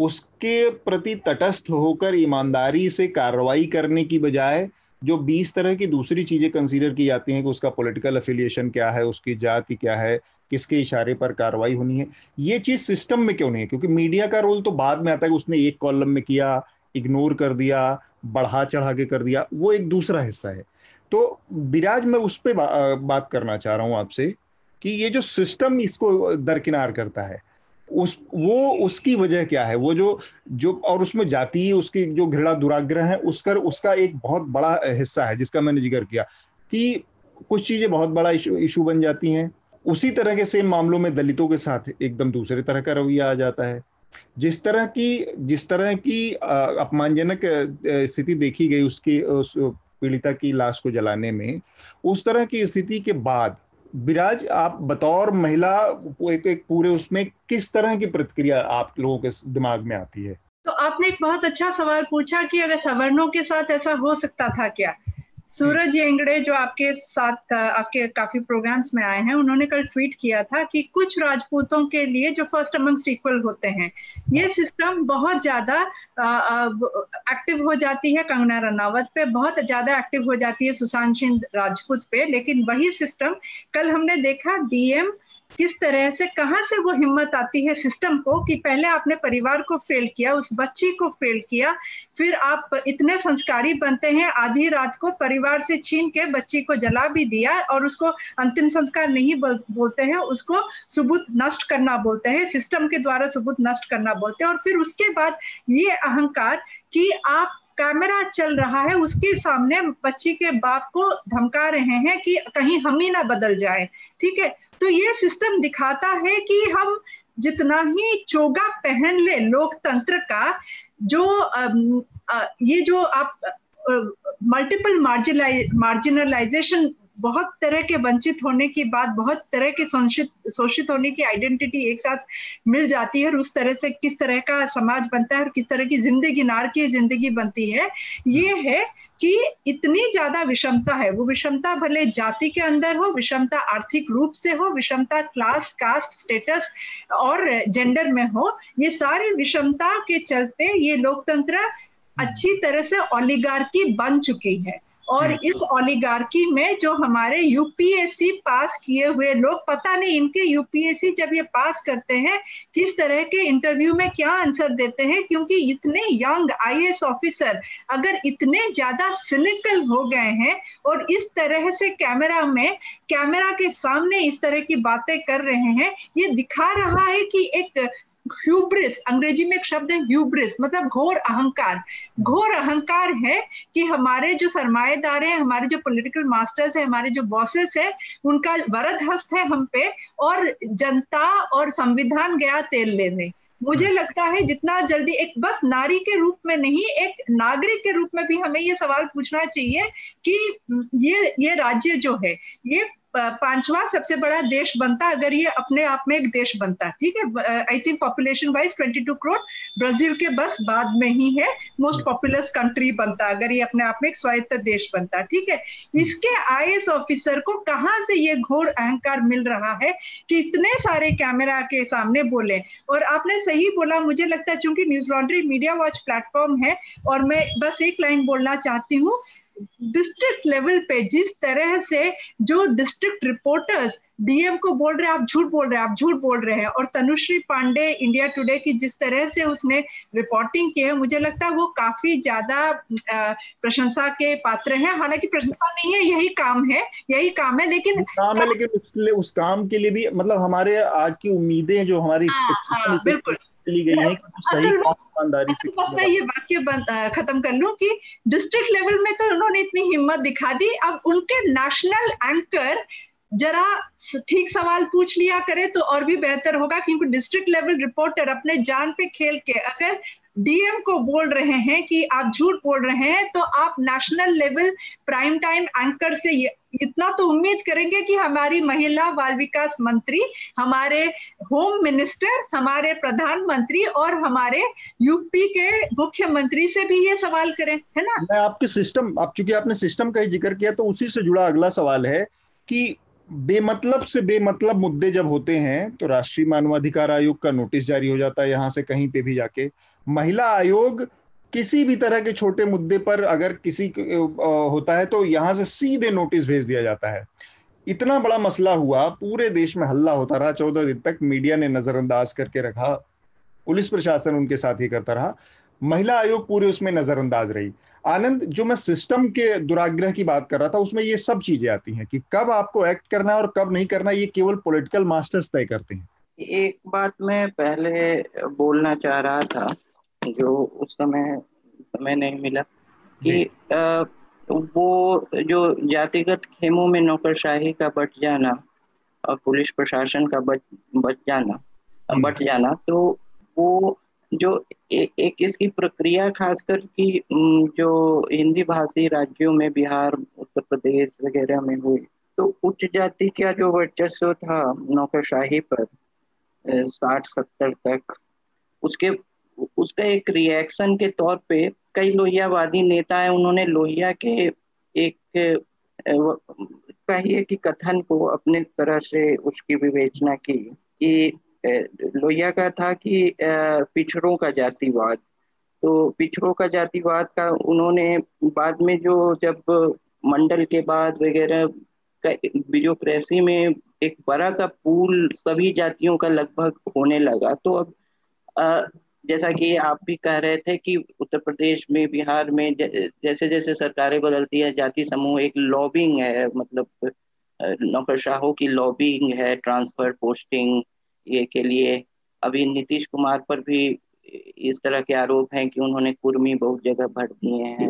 उसके प्रति तटस्थ होकर ईमानदारी से कार्रवाई करने की बजाय जो 20 तरह की दूसरी चीजें कंसीडर की जाती हैं कि उसका पॉलिटिकल अफिलिएशन क्या है, उसकी जाति क्या है, किसके इशारे पर कार्रवाई होनी है, ये चीज सिस्टम में क्यों नहीं है? क्योंकि मीडिया का रोल तो बाद में आता है कि उसने एक कॉलम में किया, इग्नोर कर दिया, बढ़ा चढ़ा के कर दिया, वो एक दूसरा हिस्सा है। तो विराज, मैं उस पर बात करना चाह रहा हूँ आपसे कि ये जो सिस्टम इसको दरकिनार करता है, उसकी वजह क्या है? वो जो और उसमें जातीय उसकी जो घृणा दुराग्रह है उसका एक बहुत बड़ा हिस्सा है जिसका मैंने जिक्र किया कि कुछ चीजें बहुत बड़ा इशू बन जाती हैं। उसी तरह के सेम मामलों में दलितों के साथ एकदम दूसरे तरह का रवैया आ जाता है। जिस तरह की अपमानजनक स्थिति देखी गई उस पीड़िता की लाश को जलाने में, उस तरह की स्थिति के बाद विराज, आप बतौर महिला एक पूरे उसमें किस तरह की प्रतिक्रिया आप लोगों के दिमाग में आती है? तो आपने एक बहुत अच्छा सवाल पूछा कि अगर सवर्णों के साथ ऐसा हो सकता था क्या। सूरज येंगड़े जो आपके साथ आपके काफी प्रोग्राम्स में आए हैं, उन्होंने कल ट्वीट किया था कि कुछ राजपूतों के लिए जो फर्स्ट अमंगस्ट इक्वल होते हैं, ये सिस्टम बहुत ज्यादा एक्टिव हो जाती है कंगना रनावत पे, बहुत ज्यादा एक्टिव हो जाती है सुशांत सिंह राजपूत पे, लेकिन वही सिस्टम कल हमने देखा डीएम किस तरह से, कहाँ से वो हिम्मत आती है सिस्टम को कि पहले आपने परिवार को फेल किया, उस बच्ची को फेल किया, फिर आप इतने संस्कारी बनते हैं, आधी रात को परिवार से छीन के बच्ची को जला भी दिया, और उसको अंतिम संस्कार नहीं बोलते हैं, उसको सबूत नष्ट करना बोलते हैं, सिस्टम के द्वारा सबूत नष्ट करना बोलते हैं। और फिर उसके बाद ये अहंकार कि आप कैमरा चल रहा है, उसके सामने बच्ची के बाप को धमका रहे हैं कि कहीं हम ही ना बदल जाए। ठीक है, तो ये सिस्टम दिखाता है कि हम जितना ही चोगा पहन ले लोकतंत्र का, जो ये जो आप मल्टीपल मार्जिनलाइजेशन, बहुत तरह के वंचित होने की बात, बहुत तरह के शोषित होने की आइडेंटिटी एक साथ मिल जाती है, और उस तरह से किस तरह का समाज बनता है और किस तरह की जिंदगी, नारकीय जिंदगी बनती है। ये है कि इतनी ज्यादा विषमता है, वो विषमता भले जाति के अंदर हो, विषमता आर्थिक रूप से हो, विषमता क्लास, कास्ट, स्टेटस और जेंडर में हो, ये सारी विषमता के चलते ये लोकतंत्र अच्छी तरह से ओलिगार्की बन चुकी है। और इस ऑलिगार्की में जो हमारे यूपीएससी पास किए हुए लोग, पता नहीं इनके यूपीएससी जब ये पास करते हैं किस तरह के इंटरव्यू में क्या आंसर देते हैं, क्योंकि इतने यंग आईएएस ऑफिसर अगर इतने ज्यादा सिनिकल हो गए हैं और इस तरह से कैमरा के सामने इस तरह की बातें कर रहे हैं, ये दिखा रहा है कि एक ह्यूब्रिस, अंग्रेजी में एक शब्द है ह्यूब्रिस, मतलब घोर अहंकार। घोर अहंकार है कि हमारे जो सरमाएदार हैं, हमारे जो पॉलिटिकल मास्टर्स हैं, हमारे जो बॉसेस हैं, उनका वरद हस्त है हम पे और जनता और संविधान गया तेल लेने। मुझे लगता है जितना जल्दी एक बस नारी के रूप में नहीं, एक नागरिक के रूप में भी हमें ये सवाल पूछना चाहिए कि ये राज्य जो है ये पांचवा सबसे बड़ा देश बनता अगर ये अपने आप में एक देश बनता, ठीक है। I think population wise 22 crore Brazil के बस बाद में ही है, मोस्ट पॉपुलस कंट्री बनता अगर ये अपने आप में एक स्वायत्त देश बनता, ठीक है। इसके आईएएस ऑफिसर को कहाँ से ये घोर अहंकार मिल रहा है कि इतने सारे कैमरा के सामने बोले। और आपने सही बोला, मुझे लगता है चूंकि Newslaundry media watch platform है और मैं बस एक लाइन बोलना चाहती हूँ, डिस्ट्रिक्ट लेवल पे जिस तरह से जो डिस्ट्रिक्ट रिपोर्टर्स डीएम को बोल रहे हैं आप झूठ बोल रहे हैं, आप झूठ बोल रहे हैं, और तनुश्री पांडे इंडिया टुडे की जिस तरह से उसने रिपोर्टिंग की है, मुझे लगता है वो काफी ज्यादा प्रशंसा के पात्र हैं। हालांकि प्रशंसा नहीं है, यही काम है लेकिन उस काम के लिए भी मतलब हमारे आज की उम्मीदें जो हमारी बिल्कुल ली गई है कि सही से। मैं ये वाक्य खत्म कर लूं कि डिस्ट्रिक्ट लेवल में तो उन्होंने इतनी हिम्मत दिखा दी, अब उनके नेशनल एंकर जरा ठीक सवाल पूछ लिया करे तो और भी बेहतर होगा, क्योंकि डिस्ट्रिक्ट लेवल रिपोर्टर अपने जान पे खेल के अगर डीएम को बोल रहे हैं कि आप झूठ बोल रहे हैं तो आप national level prime time anchor से इतना तो उम्मीद करेंगे कि हमारी महिला बाल विकास मंत्री, हमारे होम मिनिस्टर, हमारे प्रधानमंत्री और हमारे यूपी के मुख्यमंत्री से भी ये सवाल करें, है ना। मैं आपके सिस्टम, आप चूंकि आपने सिस्टम का ही जिक्र किया तो उसी से जुड़ा अगला सवाल है कि बेमतलब से बेमतलब मुद्दे जब होते हैं तो राष्ट्रीय मानवाधिकार आयोग का नोटिस जारी हो जाता है, यहाँ से कहीं पे भी जाके महिला आयोग किसी भी तरह के छोटे मुद्दे पर अगर किसी होता है तो यहाँ से सीधे नोटिस भेज दिया जाता है। इतना बड़ा मसला हुआ, पूरे देश में हल्ला होता रहा, 14 दिन तक मीडिया ने नजरअंदाज करके रखा, पुलिस प्रशासन उनके साथ ही करता रहा, महिला आयोग पूरे उसमें नजरअंदाज रही। आनंद, जो मैं सिस्टम के दुराग्रह की बात कर रहा था उसमें ये सब चीजें आती हैं कि कब आपको एक्ट करना है और कब नहीं करना, ये केवल पॉलिटिकल मास्टर्स तय करते हैं। एक बात मैं पहले बोलना चाह रहा था जो उस समय नहीं मिला कि वो जो जातिगत खेमों में नौकरशाही का बट जाना और पुलिस प्रशासन का बट जाना तो वो जो एक इसकी प्रक्रिया खासकर की जो हिंदी भाषी राज्यों में बिहार, उत्तर प्रदेश वगैरह में हुई तो उच्च जाति का जो वर्चस्व था नौकरशाही पर 60-70 तक, उसका एक रिएक्शन के तौर पे कई लोहियावादी नेता हैं, उन्होंने लोहिया के एक कहिए कि कथन को अपने तरह से उसकी विवेचना की कि लोहिया का था कि पिछड़ों का जातिवाद, तो पिछड़ों का जातिवाद का उन्होंने बाद में जो जब मंडल के बाद वगैरह ब्यूरोक्रेसी में एक बड़ा सा पूल सभी जातियों का लगभग होने लगा तो अब जैसा कि आप भी कह रहे थे कि उत्तर प्रदेश में, बिहार में जैसे जैसे सरकारें बदलती है जाति समूह एक लॉबिंग है, मतलब नौकरशाहों की लॉबिंग है ट्रांसफर पोस्टिंग ये के लिए। अभी नीतीश कुमार पर भी इस तरह के आरोप हैं कि उन्होंने कुर्मी बहुत जगह भर दिए हैं,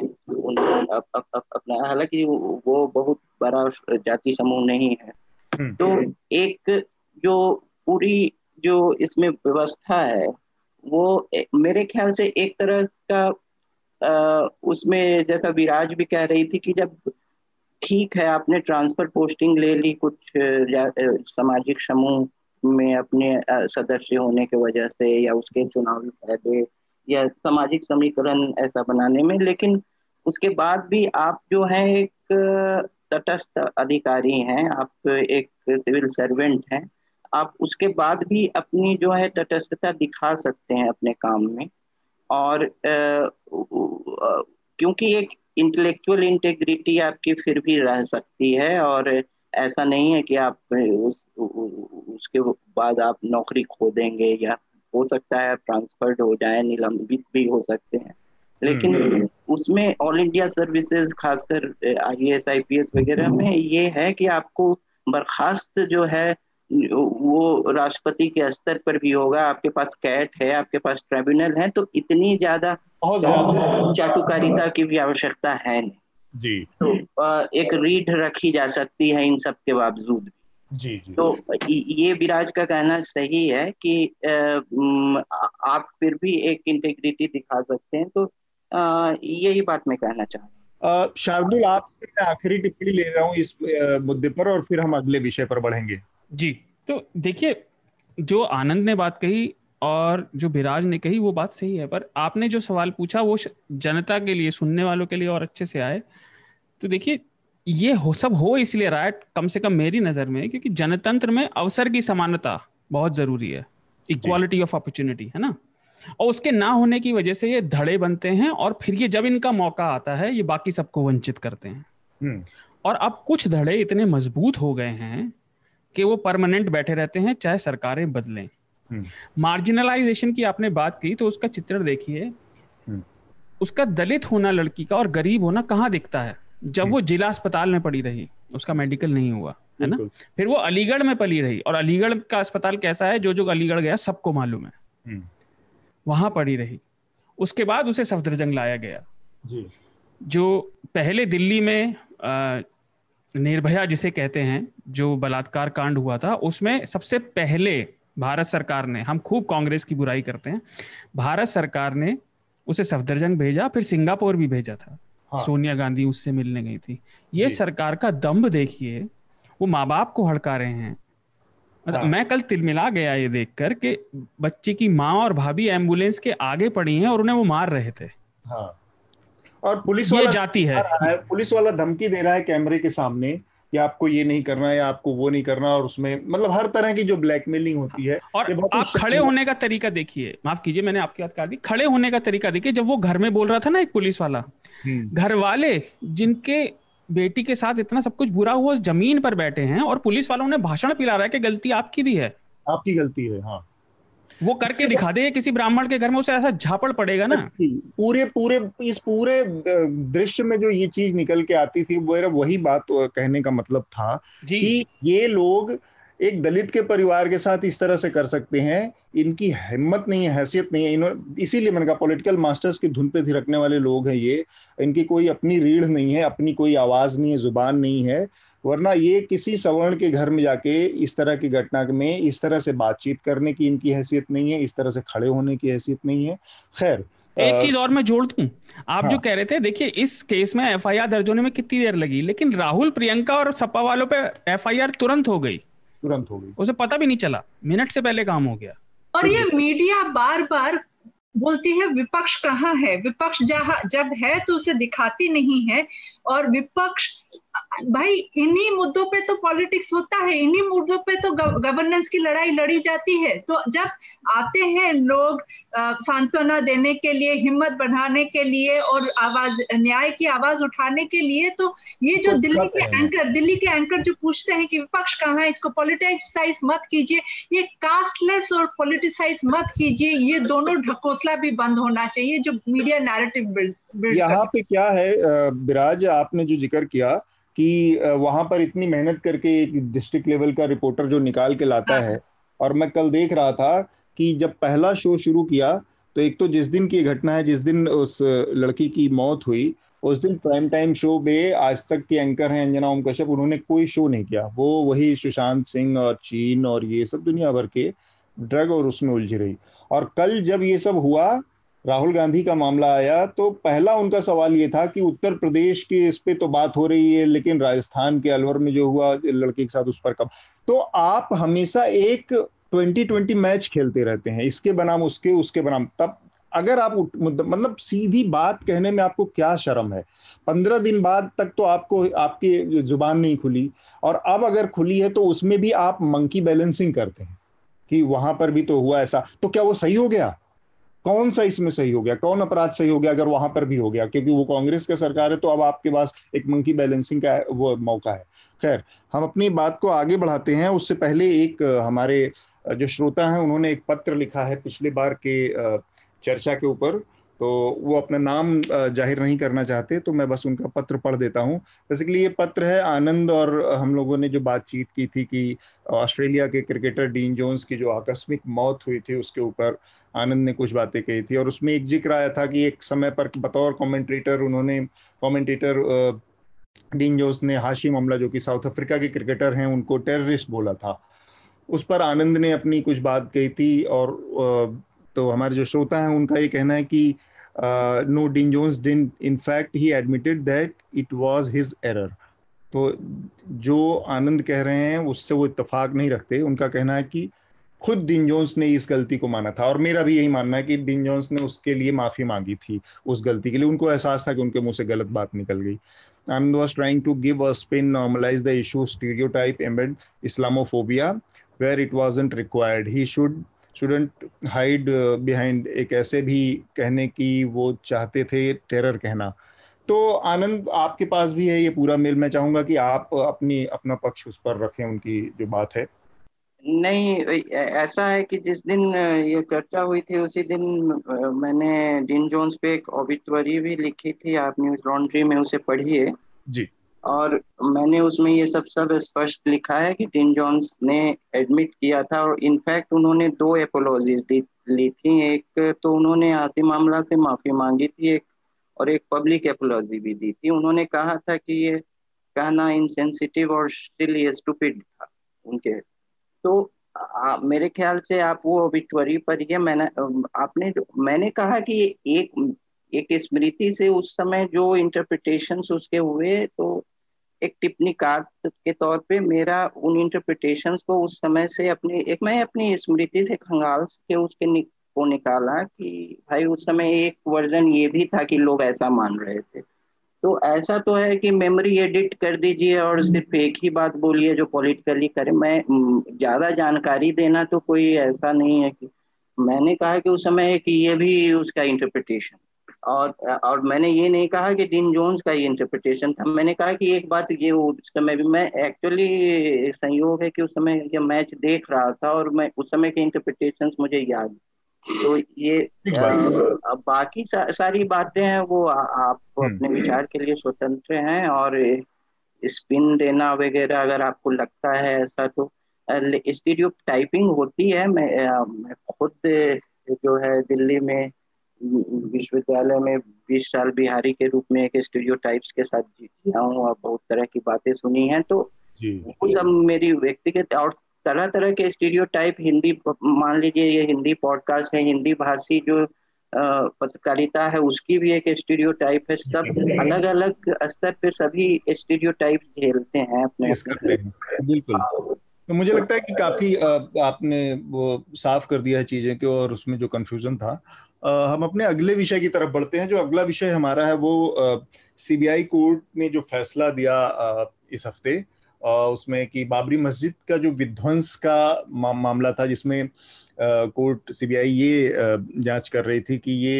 अपना हालांकि वो बहुत बड़ा जाति समूह नहीं है। तो एक जो पूरी जो इसमें व्यवस्था है वो मेरे ख्याल से एक तरह का उसमें जैसा विराज भी कह रही थी कि जब ठीक है आपने ट्रांसफर पोस्टिंग ले ली कुछ सामाजिक समूह में अपने सदस्य होने के वजह से या उसके चुनावी फायदे या सामाजिक समीकरण ऐसा बनाने में, लेकिन उसके बाद भी आप जो हैं एक तटस्थ अधिकारी हैं, आप एक सिविल सर्वेंट हैं, आप उसके बाद भी अपनी जो है तटस्थता दिखा सकते हैं अपने काम में। और क्योंकि एक इंटेलेक्चुअल इंटेग्रिटी आपकी फिर भी रह सकती है और ऐसा नहीं है कि आप उसके बाद आप नौकरी खो देंगे या हो सकता है ट्रांसफर्ड हो जाए, निलंबित भी हो सकते हैं, लेकिन उसमें ऑल इंडिया सर्विसेज खासकर आईएएस आईपीएस वगैरह में ये है कि आपको बर्खास्त जो है वो राष्ट्रपति के स्तर पर भी होगा। आपके पास कैट है, आपके पास ट्रिब्यूनल है, तो इतनी ज्यादा चाटुकारिता की भी आवश्यकता है नहीं जी। तो एक रीढ़ रखी जा सकती है इन सब के बावजूद जी, जी। तो ये विराज का कहना सही है कि आप फिर भी एक इंटेग्रिटी दिखा सकते हैं, तो यही बात मैं कहना चाहूँ। शार्दुल, आपसे मैं आखिरी टिप्पणी ले रहा हूँ इस मुद्दे पर और फिर हम अगले विषय पर बढ़ेंगे जी। तो देखिए, जो आनंद ने बात कही और जो विराज ने कही वो बात सही है, पर आपने जो सवाल पूछा वो जनता के लिए, सुनने वालों के लिए और अच्छे से आए। तो देखिए, ये सब हो इसलिए रहा है, कम से कम मेरी नज़र में, क्योंकि जनतंत्र में अवसर की समानता बहुत ज़रूरी है, इक्वालिटी ऑफ अपॉर्चुनिटी, है ना। और उसके ना होने की वजह से ये धड़े बनते हैं और फिर ये जब इनका मौका आता है ये बाकी सबको वंचित करते हैं। और अब कुछ धड़े इतने मजबूत हो गए हैं कि वो परमानेंट बैठे रहते हैं चाहे सरकारें बदलें। मार्जिनलाइजेशन की आपने बात की, तो उसका चित्र देखिए, उसका दलित होना लड़की का और गरीब होना कहाँ दिखता है? जब वो जिला अस्पताल में पड़ी रही, उसका मेडिकल नहीं हुआ, है ना। फिर वो अलीगढ़ में पड़ी रही, और अलीगढ़ का अस्पताल कैसा है, जो अलीगढ़ गया सबको मालूम है, वहां पड़ी रही। उसके बाद उसे सफदरजंग लाया गया जी। जो पहले दिल्ली में निर्भया जिसे कहते हैं, जो बलात्कार कांड हुआ था, उसमें सबसे पहले भारत सरकार ने, हम खूब कांग्रेस की बुराई करते हैं, भारत सरकार ने उसे सफदरजंग भेजा, फिर सिंगापुर भी भेजा था। हाँ। सोनिया गांधी उससे मिलने गई थी। ये सरकार का दम्भ देखिए, वो माँ बाप को हड़का रहे हैं। हाँ। मैं कल तिलमिला गया ये देखकर कि बच्चे की माँ और भाभी एम्बुलेंस के आगे पड़ी हैं और उन्हें वो मार रहे थे। हाँ। और पुलिस वाला जाती है, पुलिस वाला धमकी दे रहा है कैमरे के सामने कि आपको ये नहीं करना है, आपको वो नहीं करना, और उसमें मतलब हर तरह की जो ब्लैकमेलिंग होती है। और आप खड़े होने का तरीका देखिए, माफ कीजिए मैंने आपकी बात काट दी, खड़े होने का तरीका देखिए। जब वो घर में बोल रहा था ना एक पुलिस वाला, घर वाले जिनके बेटी के साथ इतना सब कुछ बुरा हुआ जमीन पर बैठे हैं और पुलिस वालों ने भाषण पिला रहा है कि गलती आपकी भी है, आपकी गलती है। हाँ, वो करके दिखा दे किसी ब्राह्मण के घर में, उसे ऐसा झापड़ पड़ेगा ना। पूरे दृश्य में जो ये चीज निकल के आती थी, वही बात कहने का मतलब था कि ये लोग एक दलित के परिवार के साथ इस तरह से कर सकते हैं, इनकी हिम्मत नहीं है, हैसियत नहीं है। इन्होंने, इसीलिए मैंने कहा पॉलिटिकल मास्टर्स की धुन पे थिरकने वाले लोग हैं ये। इनकी कोई अपनी रीढ़ नहीं है, अपनी कोई आवाज नहीं है, जुबान नहीं है, वरना ये किसी सवर्ण के घर में जाके इस तरह की घटना में इस तरह से बातचीत करने की इनकी हैसियत नहीं है, इस तरह से खड़े होने की हैसियत नहीं है। खैर, एक चीज और मैं जोड़ दूं, आप हाँ। जो कह रहे थे, देखिए इस केस में एफआईआर दर्ज होने में कितनी देर लगी, लेकिन राहुल, प्रियंका और सपा वालों पे एफआईआर तुरंत हो गई, उसे पता भी नहीं चला, मिनट से पहले काम हो गया। और ये मीडिया बार बार बोलती है विपक्ष कहाँ है, विपक्ष जब है तो उसे दिखाती नहीं है। और विपक्ष, भाई इन्हीं मुद्दों पे तो पॉलिटिक्स होता है, इन्हीं मुद्दों पे तो गवर्नेंस की लड़ाई लड़ी जाती है। तो जब आते हैं लोग सांत्वना देने के लिए, हिम्मत बढ़ाने के लिए और आवाज, न्याय की आवाज उठाने के लिए, तो ये जो दिल्ली के एंकर जो पूछते हैं कि विपक्ष कहाँ है, इसको पॉलिटिसाइज मत कीजिए, ये कास्टलेस और पॉलिटिसाइज मत कीजिए, ये दोनों ढकोसला भी बंद होना चाहिए जो मीडिया नैरेटिव बिल्ड यहाँ पे क्या है। विराज, आपने जो जिक्र किया कि वहां पर इतनी मेहनत करके एक डिस्ट्रिक्ट लेवल का रिपोर्टर जो निकाल के लाता है, और मैं कल देख रहा था कि जब पहला शो शुरू किया तो एक तो जिस दिन की घटना है, जिस दिन उस लड़की की मौत हुई, उस दिन प्राइम टाइम शो में आज तक के एंकर हैं अंजना ओम कश्यप, उन्होंने कोई शो नहीं किया। वो वही सुशांत सिंह और चीन और ये सब दुनिया भर के ड्रग और उसमें उलझी रही। और कल जब ये सब हुआ, राहुल गांधी का मामला आया, तो पहला उनका सवाल ये था कि उत्तर प्रदेश के इस पे तो बात हो रही है, लेकिन राजस्थान के अलवर में जो हुआ लड़के के साथ, उस पर कब। तो आप हमेशा एक 20-20 मैच खेलते रहते हैं, इसके बनाम उसके बनाम। तब अगर आप मतलब सीधी बात कहने में आपको क्या शर्म है? 15 दिन बाद तक तो आपको आपकी जुबान नहीं खुली, और अब अगर खुली है तो उसमें भी आप मंकी बैलेंसिंग करते हैं कि वहां पर भी तो हुआ ऐसा, तो क्या वो सही हो गया? कौन सा इसमें सही हो गया, कौन अपराध सही हो गया अगर वहां पर भी हो गया, क्योंकि वो कांग्रेस का सरकार है तो अब आपके पास एक मंकी बैलेंसिंग का वो मौका है। खैर, हम अपनी बात को आगे बढ़ाते हैं। उससे पहले एक हमारे जो श्रोता हैं उन्होंने एक पत्र लिखा है पिछले बार के चर्चा के ऊपर, तो वो अपना नाम जाहिर नहीं करना चाहते, तो मैं बस उनका पत्र पढ़ देता हूँ। बेसिकली ये पत्र है आनंद और हम लोगों ने जो बातचीत की थी कि ऑस्ट्रेलिया के क्रिकेटर डीन जोन्स की जो आकस्मिक मौत हुई थी उसके ऊपर आनंद ने कुछ बातें कही थी, और उसमें एक जिक्र आया था कि एक समय पर बतौर कमेंटेटर उन्होंने कमेंटेटर डीन जोन्स ने हाशिम अमला जो कि साउथ अफ्रीका के क्रिकेटर हैं उनको टेररिस्ट बोला था। उस पर आनंद ने अपनी कुछ बात कही थी, और तो हमारे जो श्रोता हैं उनका ये कहना है कि no, Dean Jones didn't. In fact, he admitted that it was his error. तो जो आनंद कह रहे हैं उससे वो इत्तफाक नहीं रखते। उनका कहना है कि खुद डीन जोन्स ने इस गलती को माना था, और मेरा भी यही मानना है कि डीन जोन्स ने उसके लिए माफ़ी मांगी थी उस गलती के लिए। उनको एहसास था कि उनके मुंह से गलत बात निकल गई। Anand was trying to give a spin, normalise the issue, stereotype and Islamophobia where it wasn't required, he shouldn't hide behind, एक ऐसे भी कहने की वो चाहते थे टेरर कहना। तो आनंद, आपके पास भी है ये पूरा मेल, मैं चाहूँगा कि आप अपना पक्ष उस पर रखें, उनकी जो बात है। नहीं, ऐसा है कि जिस दिन ये चर्चा हुई थी उसी दिन मैंने डीन जोन्स पे एक ऑबिटुअरी भी लिखी थी, आप न्यूज लॉन्ड्री में उसे पढ़िए जी, और मैंने उसमें ये सब स्पष्ट लिखा है कि डीन जोन्स ने एडमिट किया था, और इनफैक्ट उन्होंने 2 एपोलॉजीज ली थी। एक तो उन्होंने आसिफ मामला से माफ़ी मांगी थी, और एक पब्लिक एपोलॉजी भी दी थी। उन्होंने कहा था कि ये कहना इनसेंसिटिव और स्टिल ये स्टूपिड था उनके। तो मेरे ख्याल से आप वो ऑबिटुअरी पर ये मैंने कहा कि एक स्मृति से उस समय जो इंटरप्रिटेशंस उसके हुए, तो एक टिप्पणीकार के तौर पे मेरा उन इंटरप्रिटेशंस को उस समय से मैं अपनी स्मृति से खंगाल के उसके को निकाला कि भाई उस समय एक वर्जन ये भी था कि लोग ऐसा मान रहे थे। तो ऐसा तो है कि मेमोरी एडिट कर दीजिए और सिर्फ एक ही बात बोलिए जो पॉलिटिकली करे। मैं ज़्यादा जानकारी देना तो कोई ऐसा नहीं है कि मैंने कहा कि उस समय कि ये भी उसका इंटरप्रिटेशन, और मैंने ये नहीं कहा कि डीन जोन्स का ये इंटरप्रिटेशन था। मैंने कहा कि एक बात ये उस समय भी मैं एक्चुअली संयोग है कि उस समय ये मैच देख रहा था और मैं उस समय के इंटरप्रिटेशंस मुझे याद, तो ये बाकी सारी बातें हैं वो आप अपने विचार के लिए स्वतंत्र हैं, और स्पिन देना वगैरह अगर आपको लगता है ऐसा, तो स्टीरियो टाइपिंग होती है। मैं खुद जो है दिल्ली में विश्वविद्यालय में 20 साल बिहारी के रूप में एक स्टीरियोटाइप्स के साथ जीता हूँ और बहुत तरह की बातें सुनी हैं, तो वो सब मेरी व्यक्तिगत, और तरह तरह के स्टीरियोटाइप हिंदी, मान लीजिए ये हिंदी पॉडकास्ट है, हिंदी भाषी जो पत्रकारिता है उसकी भी एक स्टीरियोटाइप है। सब अलग अलग स्तर पे सभी स्टीरियोटाइप झेलते हैं अपने। बिल्कुल, तो मुझे लगता है कि काफ़ी आपने वो साफ कर दिया है चीज़ें को, और उसमें जो कन्फ्यूज़न था। हम अपने अगले विषय की तरफ बढ़ते हैं। जो अगला विषय हमारा है वो सीबीआई कोर्ट ने जो फैसला दिया इस हफ्ते, उसमें कि बाबरी मस्जिद का जो विध्वंस का मामला था, जिसमें कोर्ट सीबीआई ये जांच कर रही थी कि ये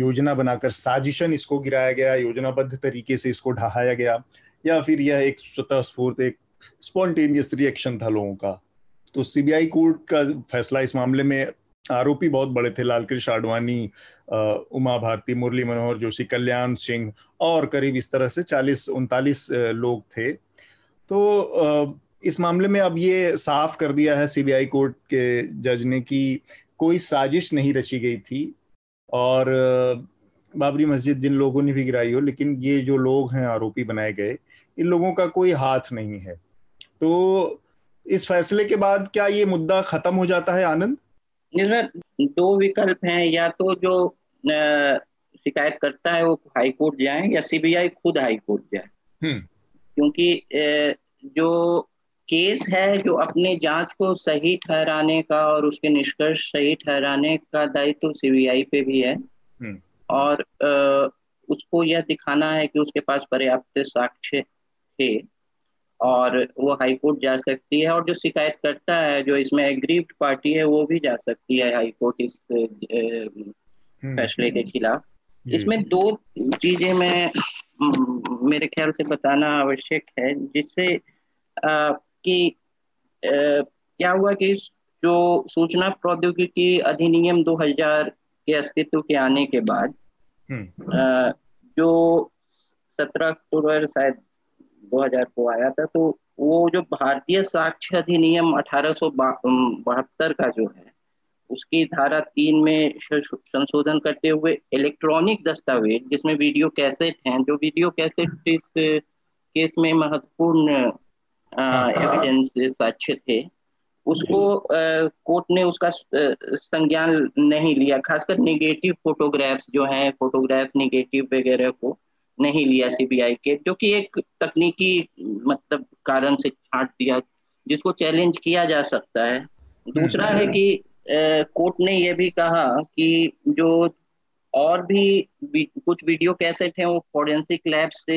योजना बनाकर साजिशन इसको गिराया गया, योजनाबद्ध तरीके से इसको ढहाया गया, या फिर यह एक स्वतःस्फूर्त एक स्पॉन्टेनियस रिएक्शन था लोगों का। तो सीबीआई कोर्ट का फैसला इस मामले में, आरोपी बहुत बड़े थे, लाल कृष्ण आडवाणी, उमा भारती, मुरली मनोहर जोशी, कल्याण सिंह और करीब इस तरह से 40-39 लोग थे। तो इस मामले में अब ये साफ कर दिया है सीबीआई कोर्ट के जज ने कि कोई साजिश नहीं रची गई थी, और बाबरी मस्जिद जिन लोगों ने भी गिराई हो, लेकिन ये जो लोग हैं आरोपी बनाए गए, इन लोगों का कोई हाथ नहीं है। तो इस फैसले के बाद क्या ये मुद्दा खत्म हो जाता है आनंद? इसमें 2 विकल्प हैं, या तो जो शिकायत करता है वो हाई कोर्ट जाए, या सीबीआई खुद हाई कोर्ट जाए, क्योंकि जो केस है जो अपने जांच को सही ठहराने का और उसके निष्कर्ष सही ठहराने का दायित्व सीबीआई पे भी है, और उसको यह दिखाना है कि उसके पास पर्याप्त साक्ष्य थे, और वो हाई कोर्ट जा सकती है, और जो शिकायत करता है, जो इसमें एग्रीव्ड पार्टी है, वो भी जा सकती है हाई कोर्ट इस फैसले के खिलाफ। इसमें दो चीजें मैं मेरे ख्याल से बताना आवश्यक है, जिससे कि क्या हुआ कि जो सूचना प्रौद्योगिकी अधिनियम 2000 के अस्तित्व के आने के बाद जो 17 अक्टूबर शायद 2000 को आया था, तो वो जो भारतीय साक्ष्य अधिनियम 1872 का जो है उसकी धारा 3 में संशोधन करते हुए इलेक्ट्रॉनिक दस्तावेज जिसमें वीडियो कैसेट हैं, जो वीडियो कैसेट इस केस में महत्वपूर्ण एविडेंस साक्ष्य थे, उसको कोर्ट ने उसका संज्ञान नहीं लिया, खासकर नेगेटिव फोटोग्राफ्स जो हैं, फोटोग्राफ नेगेटिव वगैरह को नहीं लिया सीबीआई के, जो कि एक तकनीकी मतलब कारण से छांट दिया जिसको चैलेंज किया जा सकता है। दूसरा है कि कोर्ट ने यह भी कहा कि जो और भी कुछ वीडियो कैसेट हैं वो फॉरेंसिक लैब से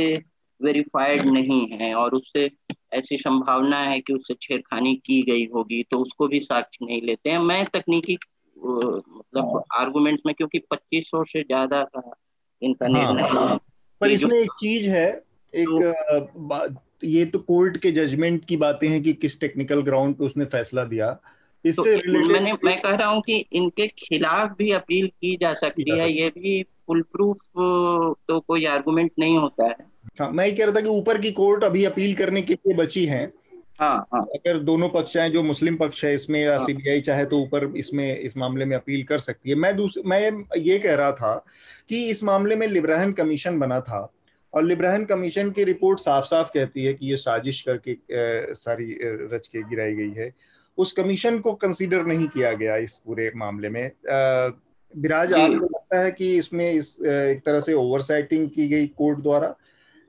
वेरीफाइड नहीं है और उससे ऐसी संभावना है कि उससे छेड़खानी की गई होगी, तो उसको भी साक्ष्य नहीं लेते हैं। मैं तकनीकी मतलब आर्गुमेंट में, क्योंकि 2500 से ज्यादा का इनका निर्णय है, पर इसमें एक चीज है, एक ये तो कोर्ट के जजमेंट की बातें हैं कि किस टेक्निकल ग्राउंड पे उसने फैसला दिया, इससे मैं कह रहा हूँ कि इनके खिलाफ भी अपील की जा सकती है, ये भी फुल प्रूफ तो कोई आर्गुमेंट नहीं होता है। हाँ, मैं ये कह रहा था कि ऊपर की कोर्ट अभी अपील करने के लिए बची है। अगर दोनों पक्ष हैं, जो मुस्लिम पक्ष है इसमें या सीबीआई चाहे तो ऊपर इसमें इस मामले में अपील कर सकती है। मैं ये कह रहा था कि इस मामले में लिब्रान कमीशन बना था और लिब्रान कमीशन की रिपोर्ट साफ साफ कहती है कि ये साजिश करके सारी रच के गिराई गई है। उस कमीशन को कंसीडर नहीं किया गया इस पूरे मामले में। विराज, आपको लगता है कि इसमें एक तरह से ओवरसाइटिंग की गई कोर्ट द्वारा?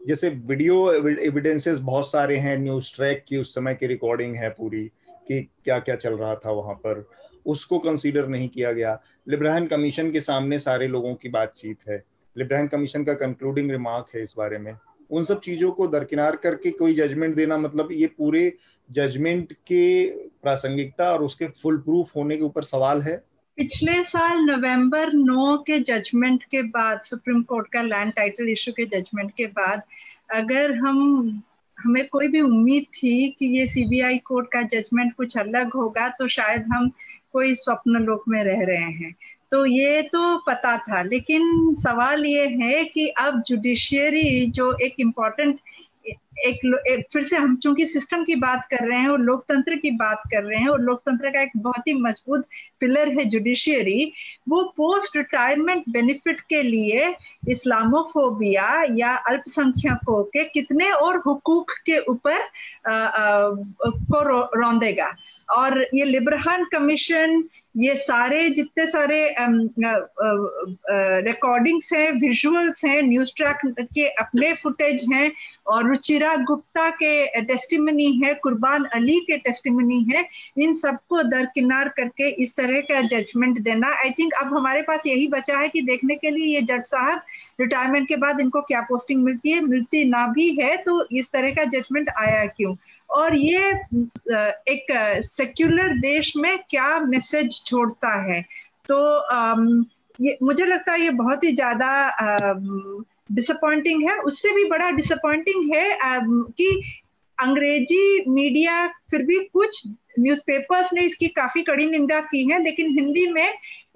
जैसे वीडियो एविडेंसेस बहुत सारे हैं, न्यूज ट्रैक की उस समय की रिकॉर्डिंग है पूरी कि क्या क्या चल रहा था वहां पर, उसको कंसीडर नहीं किया गया। लिब्रान कमीशन के सामने सारे लोगों की बातचीत है, लिब्रान कमीशन का कंक्लूडिंग रिमार्क है इस बारे में। उन सब चीजों को दरकिनार करके कोई जजमेंट देना, मतलब ये पूरे जजमेंट के प्रासंगिकता और उसके फुल प्रूफ होने के ऊपर सवाल है। पिछले साल नवंबर 9 के जजमेंट के बाद, सुप्रीम कोर्ट का लैंड टाइटल इशू के जजमेंट के बाद, अगर हमें कोई भी उम्मीद थी कि ये सीबीआई कोर्ट का जजमेंट कुछ अलग होगा तो शायद हम कोई स्वप्न लोक में रह रहे हैं, तो ये तो पता था। लेकिन सवाल ये है कि अब जुडिशियरी जो एक इम्पॉर्टेंट एक फिर से हम चूंकि सिस्टम की बात कर रहे हैं और लोकतंत्र की बात कर रहे हैं और लोकतंत्र का एक बहुत ही मजबूत पिलर है जुडिशियरी, वो पोस्ट रिटायरमेंट बेनिफिट के लिए इस्लामोफोबिया या अल्पसंख्यकों के कितने और हुकूक के ऊपर को रौंदेगा। और ये लिब्रान कमीशन, ये सारे जितने सारे रिकॉर्डिंग्स हैं, विजुअल्स हैं, न्यूज ट्रैक के अपने फुटेज हैं और रुचिरा गुप्ता के टेस्टिमनी है, कुर्बान अली के टेस्टिमनी है, इन सबको दरकिनार करके इस तरह का जजमेंट देना, आई थिंक अब हमारे पास यही बचा है कि देखने के लिए ये जज साहब रिटायरमेंट के बाद इनको क्या पोस्टिंग मिलती है, मिलती ना भी है तो इस तरह का जजमेंट आया क्यों, और ये एक सेक्युलर देश में क्या मैसेज छोड़ता है। तो ये मुझे लगता है ये बहुत ही ज्यादा डिसअपॉइंटिंग है। उससे भी बड़ा डिसअपॉइंटिंग है कि अंग्रेजी मीडिया, फिर भी कुछ न्यूज़पेपर्स ने इसकी काफी कड़ी निंदा की है, लेकिन हिंदी में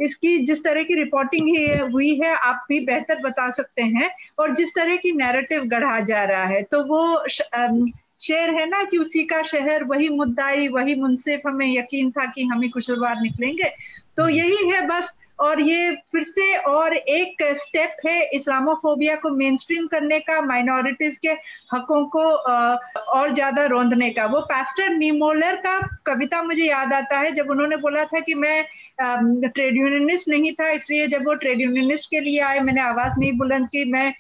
इसकी जिस तरह की रिपोर्टिंग हुई है आप भी बेहतर बता सकते हैं, और जिस तरह की नैरेटिव गढ़ा जा रहा है, तो वो शेर है ना कि उसी का शहर, वही मुद्दाई वही मुंसिफ, हमें यकीन था कि हम ही कुशलवार निकलेंगे, तो यही है बस। और ये फिर से और एक स्टेप है इस्लामोफोबिया को मेनस्ट्रीम करने का, माइनॉरिटीज के हकों को और ज्यादा रोंदने का। वो पास्टर नीमोलर का कविता मुझे याद आता है जब उन्होंने बोला था कि मैं ट्रेड यूनियनिस्ट नहीं था, इसलिए जब वो ट्रेड यूनियनिस्ट के लिए आए मैंने आवाज नहीं बुलंद की, मैं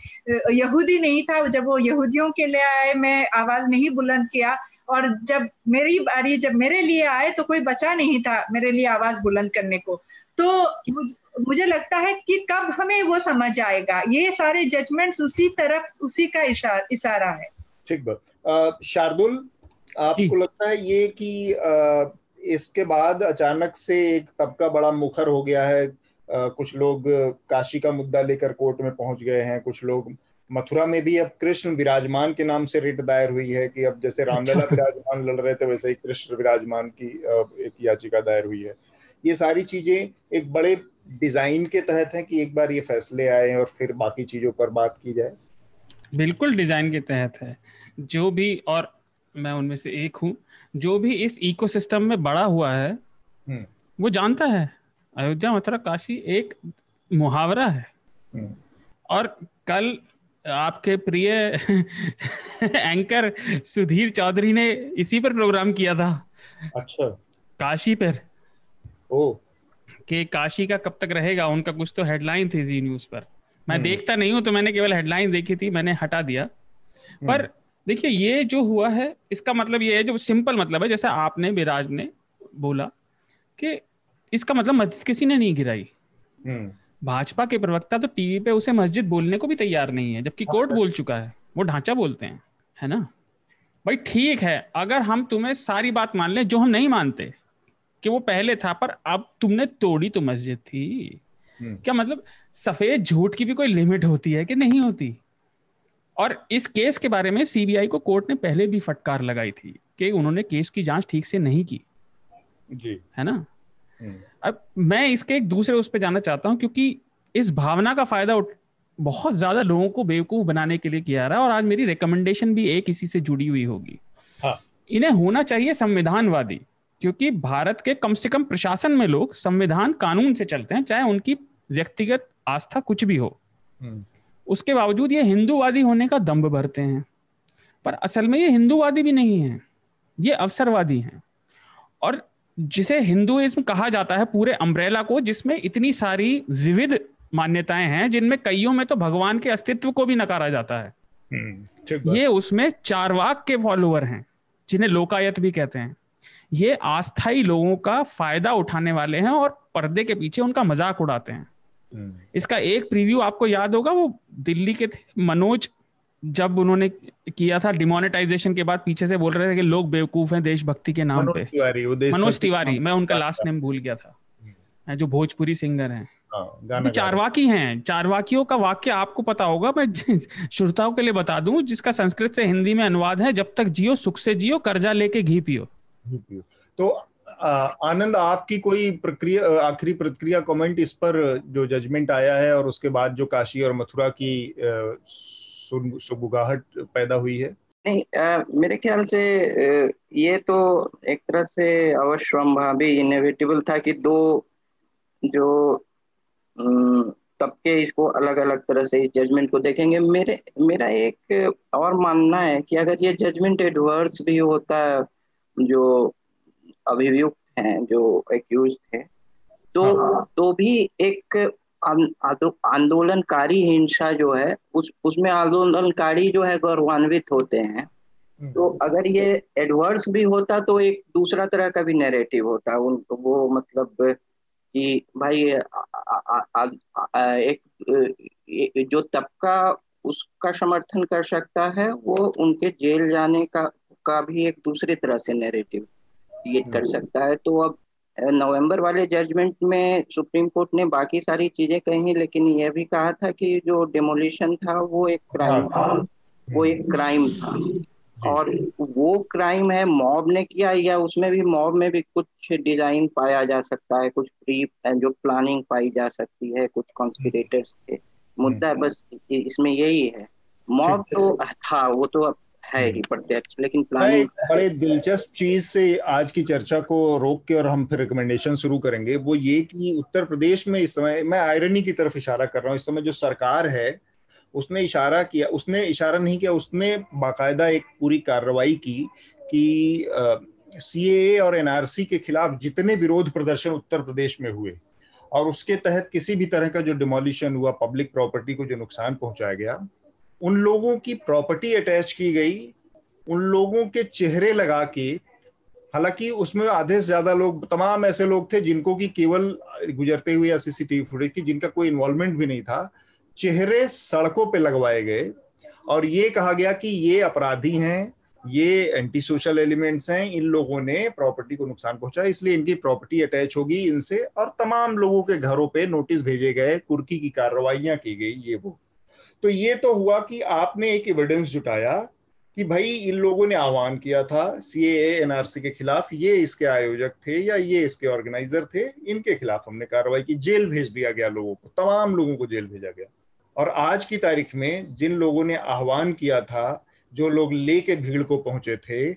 यहूदी नहीं था जब वो यहूदियों के लिए आए मैं आवाज नहीं बुलंद किया, और जब मेरी बारी जब मेरे लिए आए तो कोई बचा नहीं था मेरे लिए आवाज बुलंद करने को। तो मुझे लगता है कि कब हमें वो समझ आएगा, ये सारे जजमेंट्स उसी तरफ उसी का इशारा है। ठीक बात। शार्दुल, आपको लगता है ये कि इसके बाद अचानक से एक तबका बड़ा मुखर हो गया है कुछ लोग काशी का मुद्दा लेकर कोर्ट में पहुंच गए हैं, कुछ लोग मथुरा में भी अब कृष्ण विराजमान के नाम से रिट दायर हुई है कि अब जैसे रामलला विराजमान लड़ रहे थे वैसे ही कृष्ण विराजमान की एक याचिका दायर हुई है। ये सारी चीजें एक बड़े डिजाइन के तहत है कि एक बार ये फैसले आए और फिर बाकी चीजों पर बात की जाए। बिल्कुल डिजाइन के तहत है। जो भी, और मैं उनमें से एक हूँ, जो भी इस इकोसिस्टम में बड़ा हुआ है वो जानता है अयोध्या मथुरा काशी एक मुहावरा है। और कल आपके प्रिय एंकर सुधीर चौधरी ने इसी पर प्रोग्राम किया था, अच्छा, काशी पर, ओ कि काशी का कब तक रहेगा, उनका कुछ तो हेडलाइन थी जी न्यूज़ पर। मैं देखता नहीं हूं तो मैंने केवल हेडलाइन देखी थी, मैंने हटा दिया। पर देखिए ये जो हुआ है इसका मतलब ये है, जो सिंपल मतलब है, जैसे आपने विराज ने बोला कि इसका मतलब मस्जिद किसी ने नहीं गिराई। भाजपा के प्रवक्ता तो टीवी पे उसे मस्जिद बोलने को भी तैयार नहीं है, जबकि कोर्ट बोल चुका है, वो ढांचा बोलते हैं, है ना भाई। ठीक है, अगर हम तुम्हें सारी बात मान लें, जो हम नहीं मानते कि वो पहले था पर अब तुमने तोड़ी तो मस्जिद थी। क्या मतलब सफेद झूठ की भी कोई लिमिट होती है कि नहीं होती? और इस केस के बारे में सीबीआई को कोर्ट ने पहले भी फटकार लगाई थी कि उन्होंने केस की जांच ठीक से नहीं की जी, है ना। अब मैं इसके एक दूसरे उस पे जाना चाहता हूं, क्योंकि इस भावना का फायदा बहुत ज्यादा लोगों को बेवकूफ बनाने के लिए किया जा रहा है। और आज मेरी रिकमेंडेशन भी एक इसी से जुड़ी हुई होगी। हाँ। इन्हें होना चाहिए संविधानवादी, क्योंकि भारत के कम से कम प्रशासन में लोग संविधान कानून से चलते हैं, चाहे उनकी व्यक्तिगत आस्था कुछ भी हो। उसके बावजूद ये हिंदूवादी होने का दंभ भरते हैं, पर असल में ये हिंदूवादी भी नहीं है, ये अवसरवादी हैं। और जिसे हिंदूइज्म कहा जाता है, पूरे अम्ब्रेला को, जिसमें इतनी सारी विविध मान्यताएं हैं, जिनमें कईयों में तो भगवान के अस्तित्व को भी नकारा जाता है। ये उसमें चार्वाक के फॉलोअर हैं, जिन्हें लोकायत भी कहते हैं। ये आस्थाई लोगों का फायदा उठाने वाले हैं और पर्दे के पीछे उनका मजाक उड़ाते हैं। इसका एक प्रीव्यू आपको याद होगा, वो दिल्ली के थे मनोज, जब उन्होंने किया था डिमोनेटाइजेशन के बाद, पीछे से बोल रहे थे कि लोग बेवकूफ हैं देशभक्ति के नाम पे। मनोज तिवारी, मैं उनका लास्ट नेम भूल गया था, जो भोजपुरी सिंगर हैं, तो चारवाकी हैं। चारवाकियों का वाक्य आपको पता होगा, मैं श्रोताओं के लिए बता दूं, जिसका संस्कृत से हिंदी में अनुवाद है, जब तक जियो सुख से जियो, कर्जा लेके घी पियो। तो आनंद, आपकी कोई प्रक्रिया, आखिरी प्रतिक्रिया, कमेंट इस पर जो जजमेंट आया है और उसके बाद जो काशी और मथुरा की सुगबुगाहट पैदा हुई है? नहीं, मेरे ख्याल से ये तो एक तरह से अवश्यंभावी इनएविटेबल था कि दो जो तबके इसको अलग अलग तरह से इस जजमेंट को देखेंगे। मेरा एक और मानना है कि अगर ये जजमेंट एडवर्स भी होता जो अभियुक्त हैं, जो एक्यूज्ड हैं, तो भी एक आंदोलनकारी हिंसा जो है उसमें आंदोलनकारी जो है गौरवान्वित होते हैं। तो अगर ये एडवर्स भी होता तो एक दूसरा तरह का भी नैरेटिव होता उनको, वो मतलब कि भाई एक जो तबका उसका समर्थन कर सकता है वो उनके जेल जाने का भी एक दूसरे तरह से नैरेटिव क्रिएट कर सकता है। तो अब नवंबर वाले जजमेंट में सुप्रीम कोर्ट ने बाकी सारी चीजें कही, लेकिन यह भी कहा था कि जो डिमोलिशन था वो एक क्राइम था और वो क्राइम है मॉब ने किया, या उसमें भी मॉब में भी कुछ डिजाइन पाया जा सकता है, कुछ प्री जो प्लानिंग पाई जा सकती है, कुछ कॉन्स्पिरेटर्स थे। मुद्दा बस इसमें यही है, मॉब तो था, वो तो है ही प्रत्यक्ष, लेकिन प्लानिंग। बड़े दिलचस्प चीज से आज की चर्चा को रोक के और हम फिर रिकमेंडेशन शुरू करेंगे, वो ये कि उत्तर प्रदेश में इस समय, मैं आयरनी की तरफ इशारा कर रहा हूँ, इस समय जो सरकार है उसने बाकायदा एक पूरी कार्रवाई की कि सीएए और एनआरसी के खिलाफ जितने विरोध प्रदर्शन उत्तर प्रदेश में हुए और उसके तहत किसी भी तरह का जो डिमोलिशन हुआ, पब्लिक प्रॉपर्टी को जो नुकसान पहुंचाया गया, उन लोगों की प्रॉपर्टी अटैच की गई, उन लोगों के चेहरे लगा के। हालांकि उसमें आधे से ज्यादा लोग, तमाम ऐसे लोग थे जिनको कि केवल गुजरते हुए या सीसीटीवी फुटेज की, जिनका कोई इन्वॉल्वमेंट भी नहीं था, चेहरे सड़कों पे लगवाए गए और ये कहा गया कि ये अपराधी हैं, ये एंटी सोशल एलिमेंट्स हैं, इन लोगों ने प्रॉपर्टी को नुकसान पहुंचा, इसलिए इनकी प्रॉपर्टी अटैच होगी इनसे, और तमाम लोगों के घरों पे नोटिस भेजे गए, कुर्की की कार्रवाइयां की गई, ये वो। तो ये तो हुआ कि आपने एक एविडेंस जुटाया कि भाई इन लोगों ने आह्वान किया था सीएए एनआरसी के खिलाफ, ये इसके आयोजक थे या ये इसके ऑर्गेनाइजर थे, इनके खिलाफ हमने कार्रवाई की, जेल भेज दिया गया लोगों को, तमाम लोगों को जेल भेजा गया। और आज की तारीख में जिन लोगों ने आह्वान किया था, जो लोग लेके भीड़ को पहुंचे थे,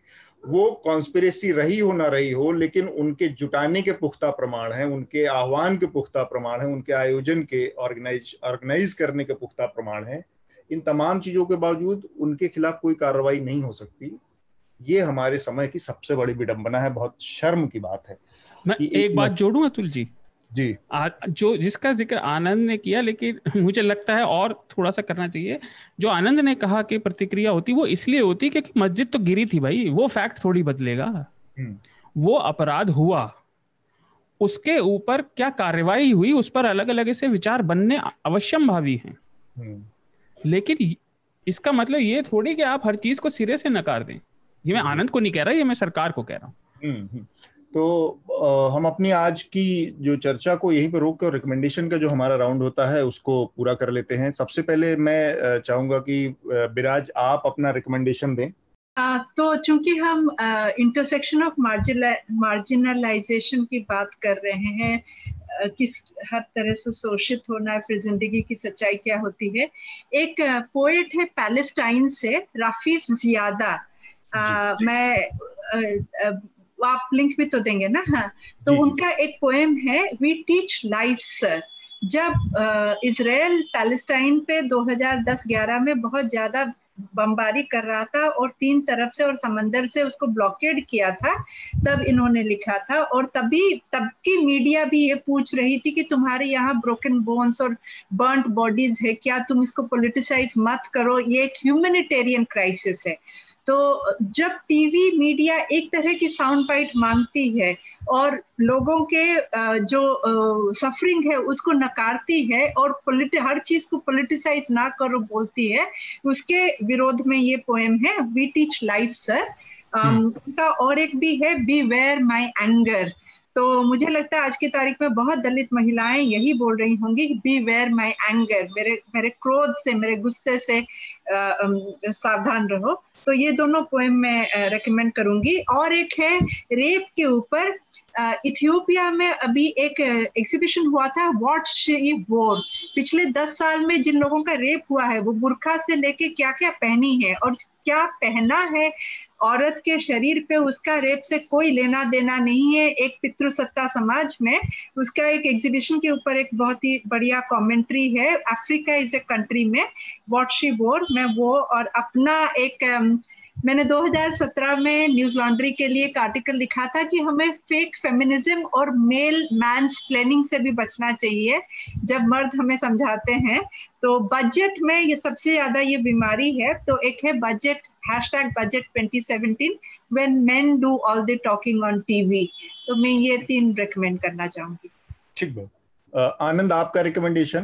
वो कॉन्स्पिरेसी रही हो ना रही हो, लेकिन उनके जुटाने के पुख्ता प्रमाण हैं, उनके आह्वान के पुख्ता प्रमाण हैं, उनके आयोजन के ऑर्गेनाइज करने के पुख्ता प्रमाण हैं। इन तमाम चीजों के बावजूद उनके खिलाफ कोई कार्रवाई नहीं हो सकती। ये हमारे समय की सबसे बड़ी विडंबना है, बहुत शर्म की बात है। मैं एक बात जोड़ूं अतुल जी, जी जो जिसका जिक्र आनंद ने किया, लेकिन मुझे लगता है और थोड़ा सा करना चाहिए। जो आनंद ने कहा कि प्रतिक्रिया होती, वो इसलिए होती क्योंकि मस्जिद तो गिरी थी भाई, वो फैक्ट थोड़ी बदलेगा। वो अपराध हुआ, उसके ऊपर क्या कार्रवाई हुई, उस पर अलग अलग से विचार बनने अवश्यम भावी हैं, लेकिन इसका मतलब ये थोड़ी कि आप हर चीज को सिरे से नकार दें। ये मैं आनंद को नहीं कह रहा, ये मैं सरकार को कह रहा हूँ। तो हम अपनी आज की जो चर्चा को यहीं पर रोक के, और रिकमेंडेशन का जो हमारा राउंड होता है उसको पूरा कर लेते हैं। सबसे पहले मैं चाहूंगा कि विराज आप अपना रिकमेंडेशन दें। तो चूंकि हम इंटरसेक्शन ऑफ मार्जिनलाइजेशन की बात कर रहे हैं, किस हर तरह से शोषित होना, फिर जिंदगी की सच्चाई क्या होती है। एक पोएट है पैलेस्टाइन से, राफीफ जियादा, मैं आप लिंक भी तो देंगे ना, हाँ। तो उनका एक पोएम है वी टीच लाइव्स। जब इजराइल पैलेस्टाइन पे 2010-11 में बहुत ज्यादा बमबारी कर रहा था और तीन तरफ से और समंदर से उसको ब्लॉकेड किया था, तब इन्होंने लिखा था। और तब की मीडिया भी ये पूछ रही थी कि तुम्हारे यहाँ ब्रोकन बोन्स और बर्न्ट बॉडीज है, क्या तुम इसको पॉलिटिसाइज मत करो, ये एक ह्यूमैनिटेरियन क्राइसिस है। तो जब टीवी मीडिया एक तरह की साउंड बाइट मांगती है और लोगों के जो सफरिंग है उसको नकारती है और हर चीज को पॉलिटिसाइज ना करो बोलती है, उसके विरोध में ये पोएम है वी टीच लाइफ सर। उनका और एक भी है बी वेयर माई एंगर। तो मुझे लगता है आज की तारीख में बहुत दलित महिलाएं यही बोल रही होंगी, बी वेयर माई एंगर, मेरे क्रोध से, मेरे गुस्से से सावधान रहो। तो ये दोनों पोएम मैं रेकमेंड करूंगी। और एक है रेप के ऊपर, इथियोपिया में अभी एक एग्जीबिशन हुआ था व्हाट शी वोर। पिछले 10 साल में जिन लोगों का रेप हुआ है, वो बुर्का से लेके क्या क्या पहनी है और क्या पहना है औरत के शरीर पे, उसका रेप से कोई लेना देना नहीं है। एक पितृसत्ता समाज में उसका एक एग्जीबिशन के ऊपर एक बहुत ही बढ़िया कमेंट्री है अफ्रीका इज ए कंट्री में व्हाट शी वोर। मैं वो और अपना एक मैंने 2017 में न्यूज लॉन्ड्री के लिए एक आर्टिकल लिखा था कि हमें फेक फेमिनिज्म और मेल मैनस्प्लेनिंग से भी बचना चाहिए। जब मर्द हमें समझाते हैं, तो बजट में ये सबसे ज्यादा ये बीमारी है। तो एक है budget #budget2017 when men do all the talking on TV। तो मैं ये 3 रेकमेंड करना चाहूंगी। ठीक है, आनंद आपका रिकमेंडेशन।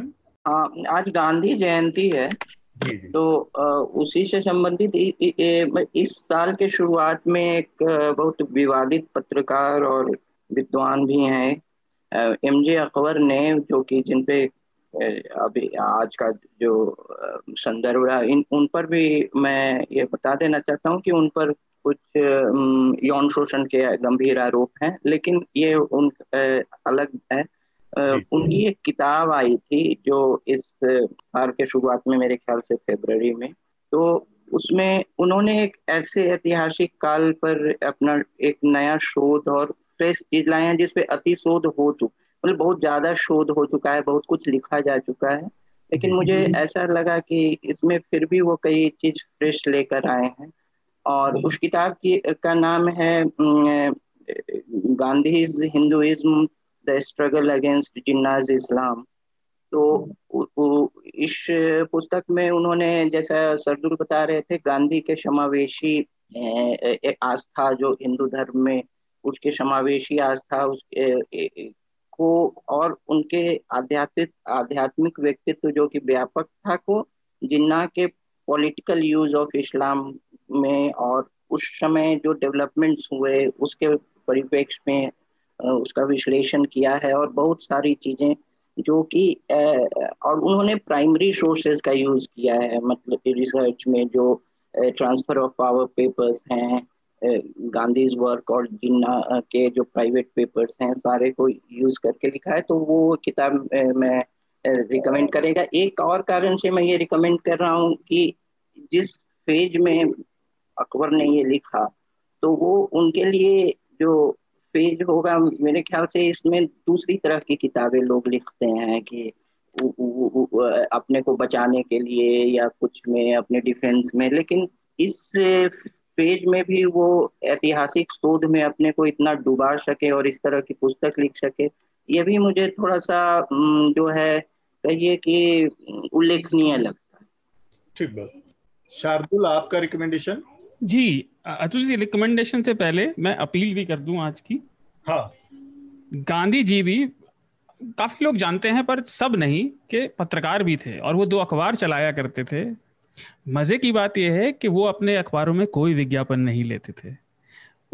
आज गांधी जयंती है, तो उसी से संबंधित इस साल के शुरुआत में एक बहुत विवादित पत्रकार और विद्वान भी हैं एमजे अकबर ने, जो कि जिनपे अभी आज का जो संदर्भ रहा, उन पर भी मैं ये बता देना चाहता हूँ कि उन पर कुछ यौन शोषण के गंभीर आरोप हैं, लेकिन ये उन अलग है। उनकी एक किताब आई थी जो इस साल के शुरुआत में, मेरे ख्याल से फरवरी में, तो उसमें उन्होंने एक ऐसे ऐतिहासिक काल पर अपना एक नया शोध और फ्रेश चीज लाए हैं, जिसपे अति शोध हो चुका, मतलब बहुत ज्यादा शोध हो चुका है, बहुत कुछ लिखा जा चुका है, लेकिन मुझे ऐसा लगा कि इसमें फिर भी वो कई चीज फ्रेश लेकर आए हैं। और उस किताब का नाम है Gandhi's Hinduism the struggle against Jinnah's Islam. तो इस पुस्तक में उन्होंने, जैसा सरदुल बता रहे थे, गांधी के समावेशी आस्था, जो हिंदू धर्म में उसके समावेशी आस्था उसके को और उनके आध्यात्मिक व्यक्तित्व जो कि व्यापक था, को जिन्ना के पॉलिटिकल यूज ऑफ इस्लाम में और उस समय जो डेवलपमेंट्स हुए उसके परिप्रेक्ष्य में उसका विश्लेषण किया है और बहुत सारी चीजें जो कि और उन्होंने प्राइमरी सोर्सेज का यूज किया है, मतलब रिसर्च में जो ट्रांसफर ऑफ पावर पेपर्स हैं, गांधीज वर्क और जिन्ना के जो प्राइवेट पेपर्स हैं, सारे को यूज करके लिखा है। तो वो किताब मैं रिकमेंड करेगा। एक और कारण से मैं ये रिकमेंड कर रहा हूँ कि जिस फेज में अकबर ने ये लिखा तो वो उनके लिए जो पेज होगा, मेरे ख्याल से इसमें दूसरी तरह की किताबें लोग लिखते हैं कि अपने को बचाने के लिए या कुछ में अपने डिफेंस में, लेकिन इस पेज में भी वो ऐतिहासिक शोध में अपने को इतना डुबा सके और इस तरह की पुस्तक लिख सके, ये भी मुझे थोड़ा सा जो है कहिए कि उल्लेखनीय लगता है। ठीक बात। शार्दुल, आपका रिकमेंडेशन? जी अतुल जी, रिकमेंडेशन से पहले मैं अपील भी कर दूं आज की। हाँ, गांधी जी भी काफी लोग जानते हैं पर सब नहीं के पत्रकार भी थे और वो दो अखबार चलाया करते थे। मजे की बात यह है कि वो अपने अखबारों में कोई विज्ञापन नहीं लेते थे।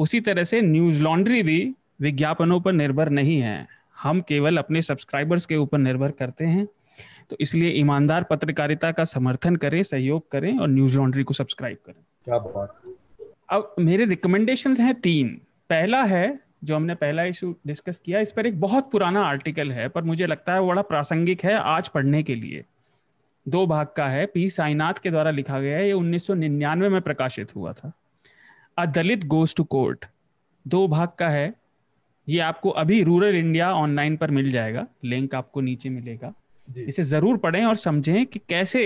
उसी तरह से न्यूज लॉन्ड्री भी विज्ञापनों पर निर्भर नहीं है, हम केवल अपने सब्सक्राइबर्स के ऊपर निर्भर करते हैं। तो इसलिए ईमानदार पत्रकारिता का समर्थन करें, सहयोग करें और न्यूज लॉन्ड्री को सब्सक्राइब करें। क्या बात। अब मेरे रिकमेंडेशंस हैं 3। पहला है जो हमने पहला इशू डिस्कस किया, इस पर एक बहुत पुराना आर्टिकल है पर मुझे लगता है वो बड़ा प्रासंगिक है आज पढ़ने के लिए। 2 भाग का है, पी साईनाथ के द्वारा लिखा गया है। ये 1999 में प्रकाशित हुआ था। A Dalit goes to court, 2 भाग का है। ये आपको अभी रूरल इंडिया ऑनलाइन पर मिल जाएगा, लिंक आपको नीचे मिलेगा। इसे जरूर पढ़ें और समझें कि कैसे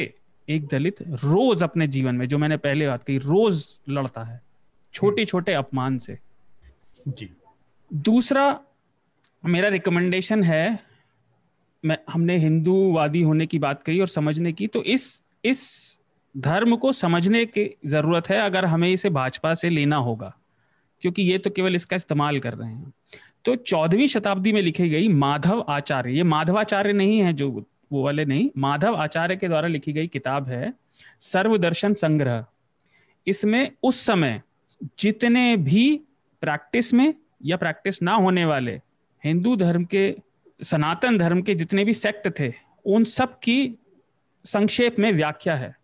एक दलित रोज अपने जीवन में, जो मैंने पहले बात की, रोज लड़ता है छोटे छोटे अपमान से। जी। दूसरा मेरा रिकमेंडेशन है, हमने हिंदूवादी होने की बात करी और समझने की, तो इस धर्म को समझने की जरूरत है अगर हमें इसे भाजपा से लेना होगा, क्योंकि ये तो केवल इसका इस्तेमाल कर रहे हैं। तो 14वीं शताब्दी में लिखी गई माधव आचार्य, ये माधवाचार्य नहीं है जो वो वाले नहीं, माधव आचार्य के द्वारा लिखी गई किताब है सर्वदर्शन संग्रह। इसमें उस समय जितने भी प्रैक्टिस में या प्रैक्टिस ना होने वाले हिंदू धर्म के, सनातन धर्म के जितने भी सेक्ट थे, उन सब की संक्षेप में व्याख्या है।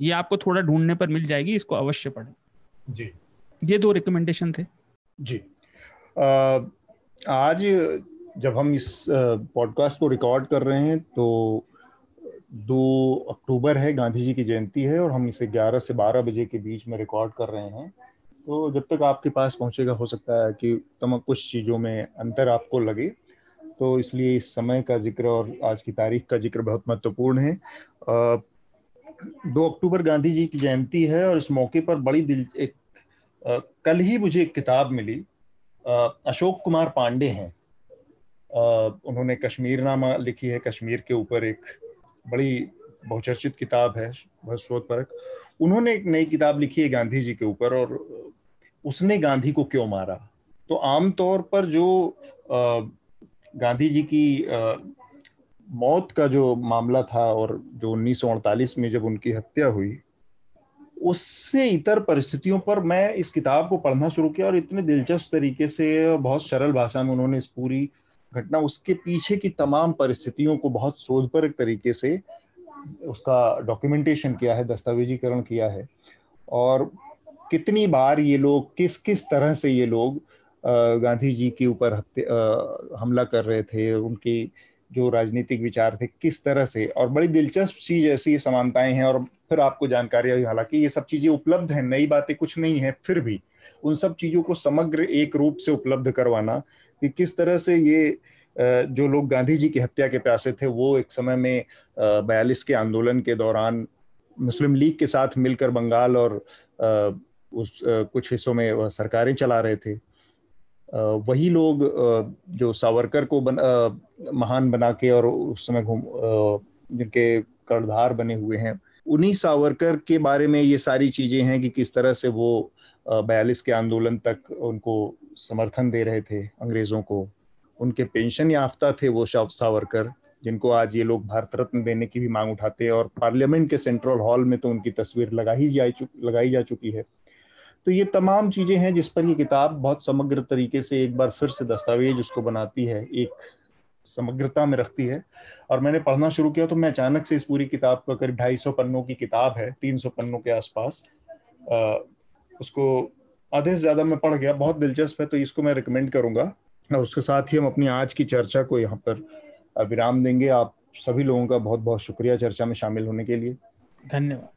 ये आपको थोड़ा ढूंढने पर मिल जाएगी, इसको अवश्य पढ़ें। जी, ये 2 रिकमेंडेशन थे। जी, आज जब हम इस पॉडकास्ट को रिकॉर्ड कर रहे हैं तो 2 अक्टूबर है, गांधी जी की जयंती है और हम इसे 11 से 12 बजे के बीच में रिकॉर्ड कर रहे हैं। तो जब तक आपके पास पहुंचेगा हो सकता है कि तमाम कुछ चीज़ों में अंतर आपको लगे, तो इसलिए इस समय का जिक्र और आज की तारीख का जिक्र बहुत महत्वपूर्ण है। 2 अक्टूबर गांधी जी की जयंती है और इस मौके पर बड़ी कल ही मुझे एक किताब मिली, अशोक कुमार पांडे हैं, उन्होंने कश्मीरनामा लिखी है, कश्मीर के ऊपर एक बड़ी बहुचर्चित किताब है, बहुत शोधपरक। उन्होंने एक नई किताब लिखी है गांधी जी के ऊपर, और उसने गांधी को क्यों मारा। तो आमतौर पर जो गांधी जी की मौत का जो मामला था और जो 1948 में जब उनकी हत्या हुई, उससे इतर परिस्थितियों पर मैं इस किताब को पढ़ना शुरू किया और इतने दिलचस्प तरीके से बहुत सरल भाषा में उन्होंने इस पूरी घटना, उसके पीछे की तमाम परिस्थितियों को बहुत शोधपरक तरीके से उसका डॉक्यूमेंटेशन किया है, दस्तावेजीकरण किया है। और कितनी बार ये लोग, किस किस तरह से ये लोग गांधी जी के ऊपर हमला कर रहे थे, उनके जो राजनीतिक विचार थे किस तरह से, और बड़ी दिलचस्प चीज़ ऐसी ये समानताएं हैं। और फिर आपको जानकारी आई, हालांकि ये सब चीज़ें उपलब्ध हैं, नई बातें कुछ नहीं है, फिर भी उन सब चीज़ों को समग्र एक रूप से उपलब्ध करवाना कि किस तरह से ये जो लोग गांधी जी की हत्या के प्यासे थे वो एक समय में 42 के आंदोलन के दौरान मुस्लिम लीग के साथ मिलकर बंगाल और उस कुछ हिस्सों में सरकारें चला रहे थे। वही लोग जो सावरकर को महान बना के और उस समय जिनके कर्णधार बने हुए हैं, उन्हीं सावरकर के बारे में ये सारी चीज़ें हैं कि किस तरह से वो 42 के आंदोलन तक उनको समर्थन दे रहे थे अंग्रेज़ों को। उनके पेंशन याफ्ता थे वो सावरकर, जिनको आज ये लोग भारत रत्न देने की भी मांग उठाते हैं, और पार्लियामेंट के सेंट्रल हॉल में तो उनकी तस्वीर लगाई जा चुकी है। तो ये तमाम चीज़ें हैं जिस पर ये किताब बहुत समग्र तरीके से एक बार फिर से दस्तावेज उसको बनाती है, एक समग्रता में रखती है। और मैंने पढ़ना शुरू किया तो मैं अचानक से इस पूरी किताब का करीब 250 पन्नों की किताब है, 300 पन्नों के आसपास, उसको आधे से ज़्यादा मैं पढ़ गया। बहुत दिलचस्प है, तो इसको मैं रिकमेंड करूँगा। और उसके साथ ही हम अपनी आज की चर्चा को यहाँ पर विराम देंगे। आप सभी लोगों का बहुत बहुत शुक्रिया चर्चा में शामिल होने के लिए। धन्यवाद।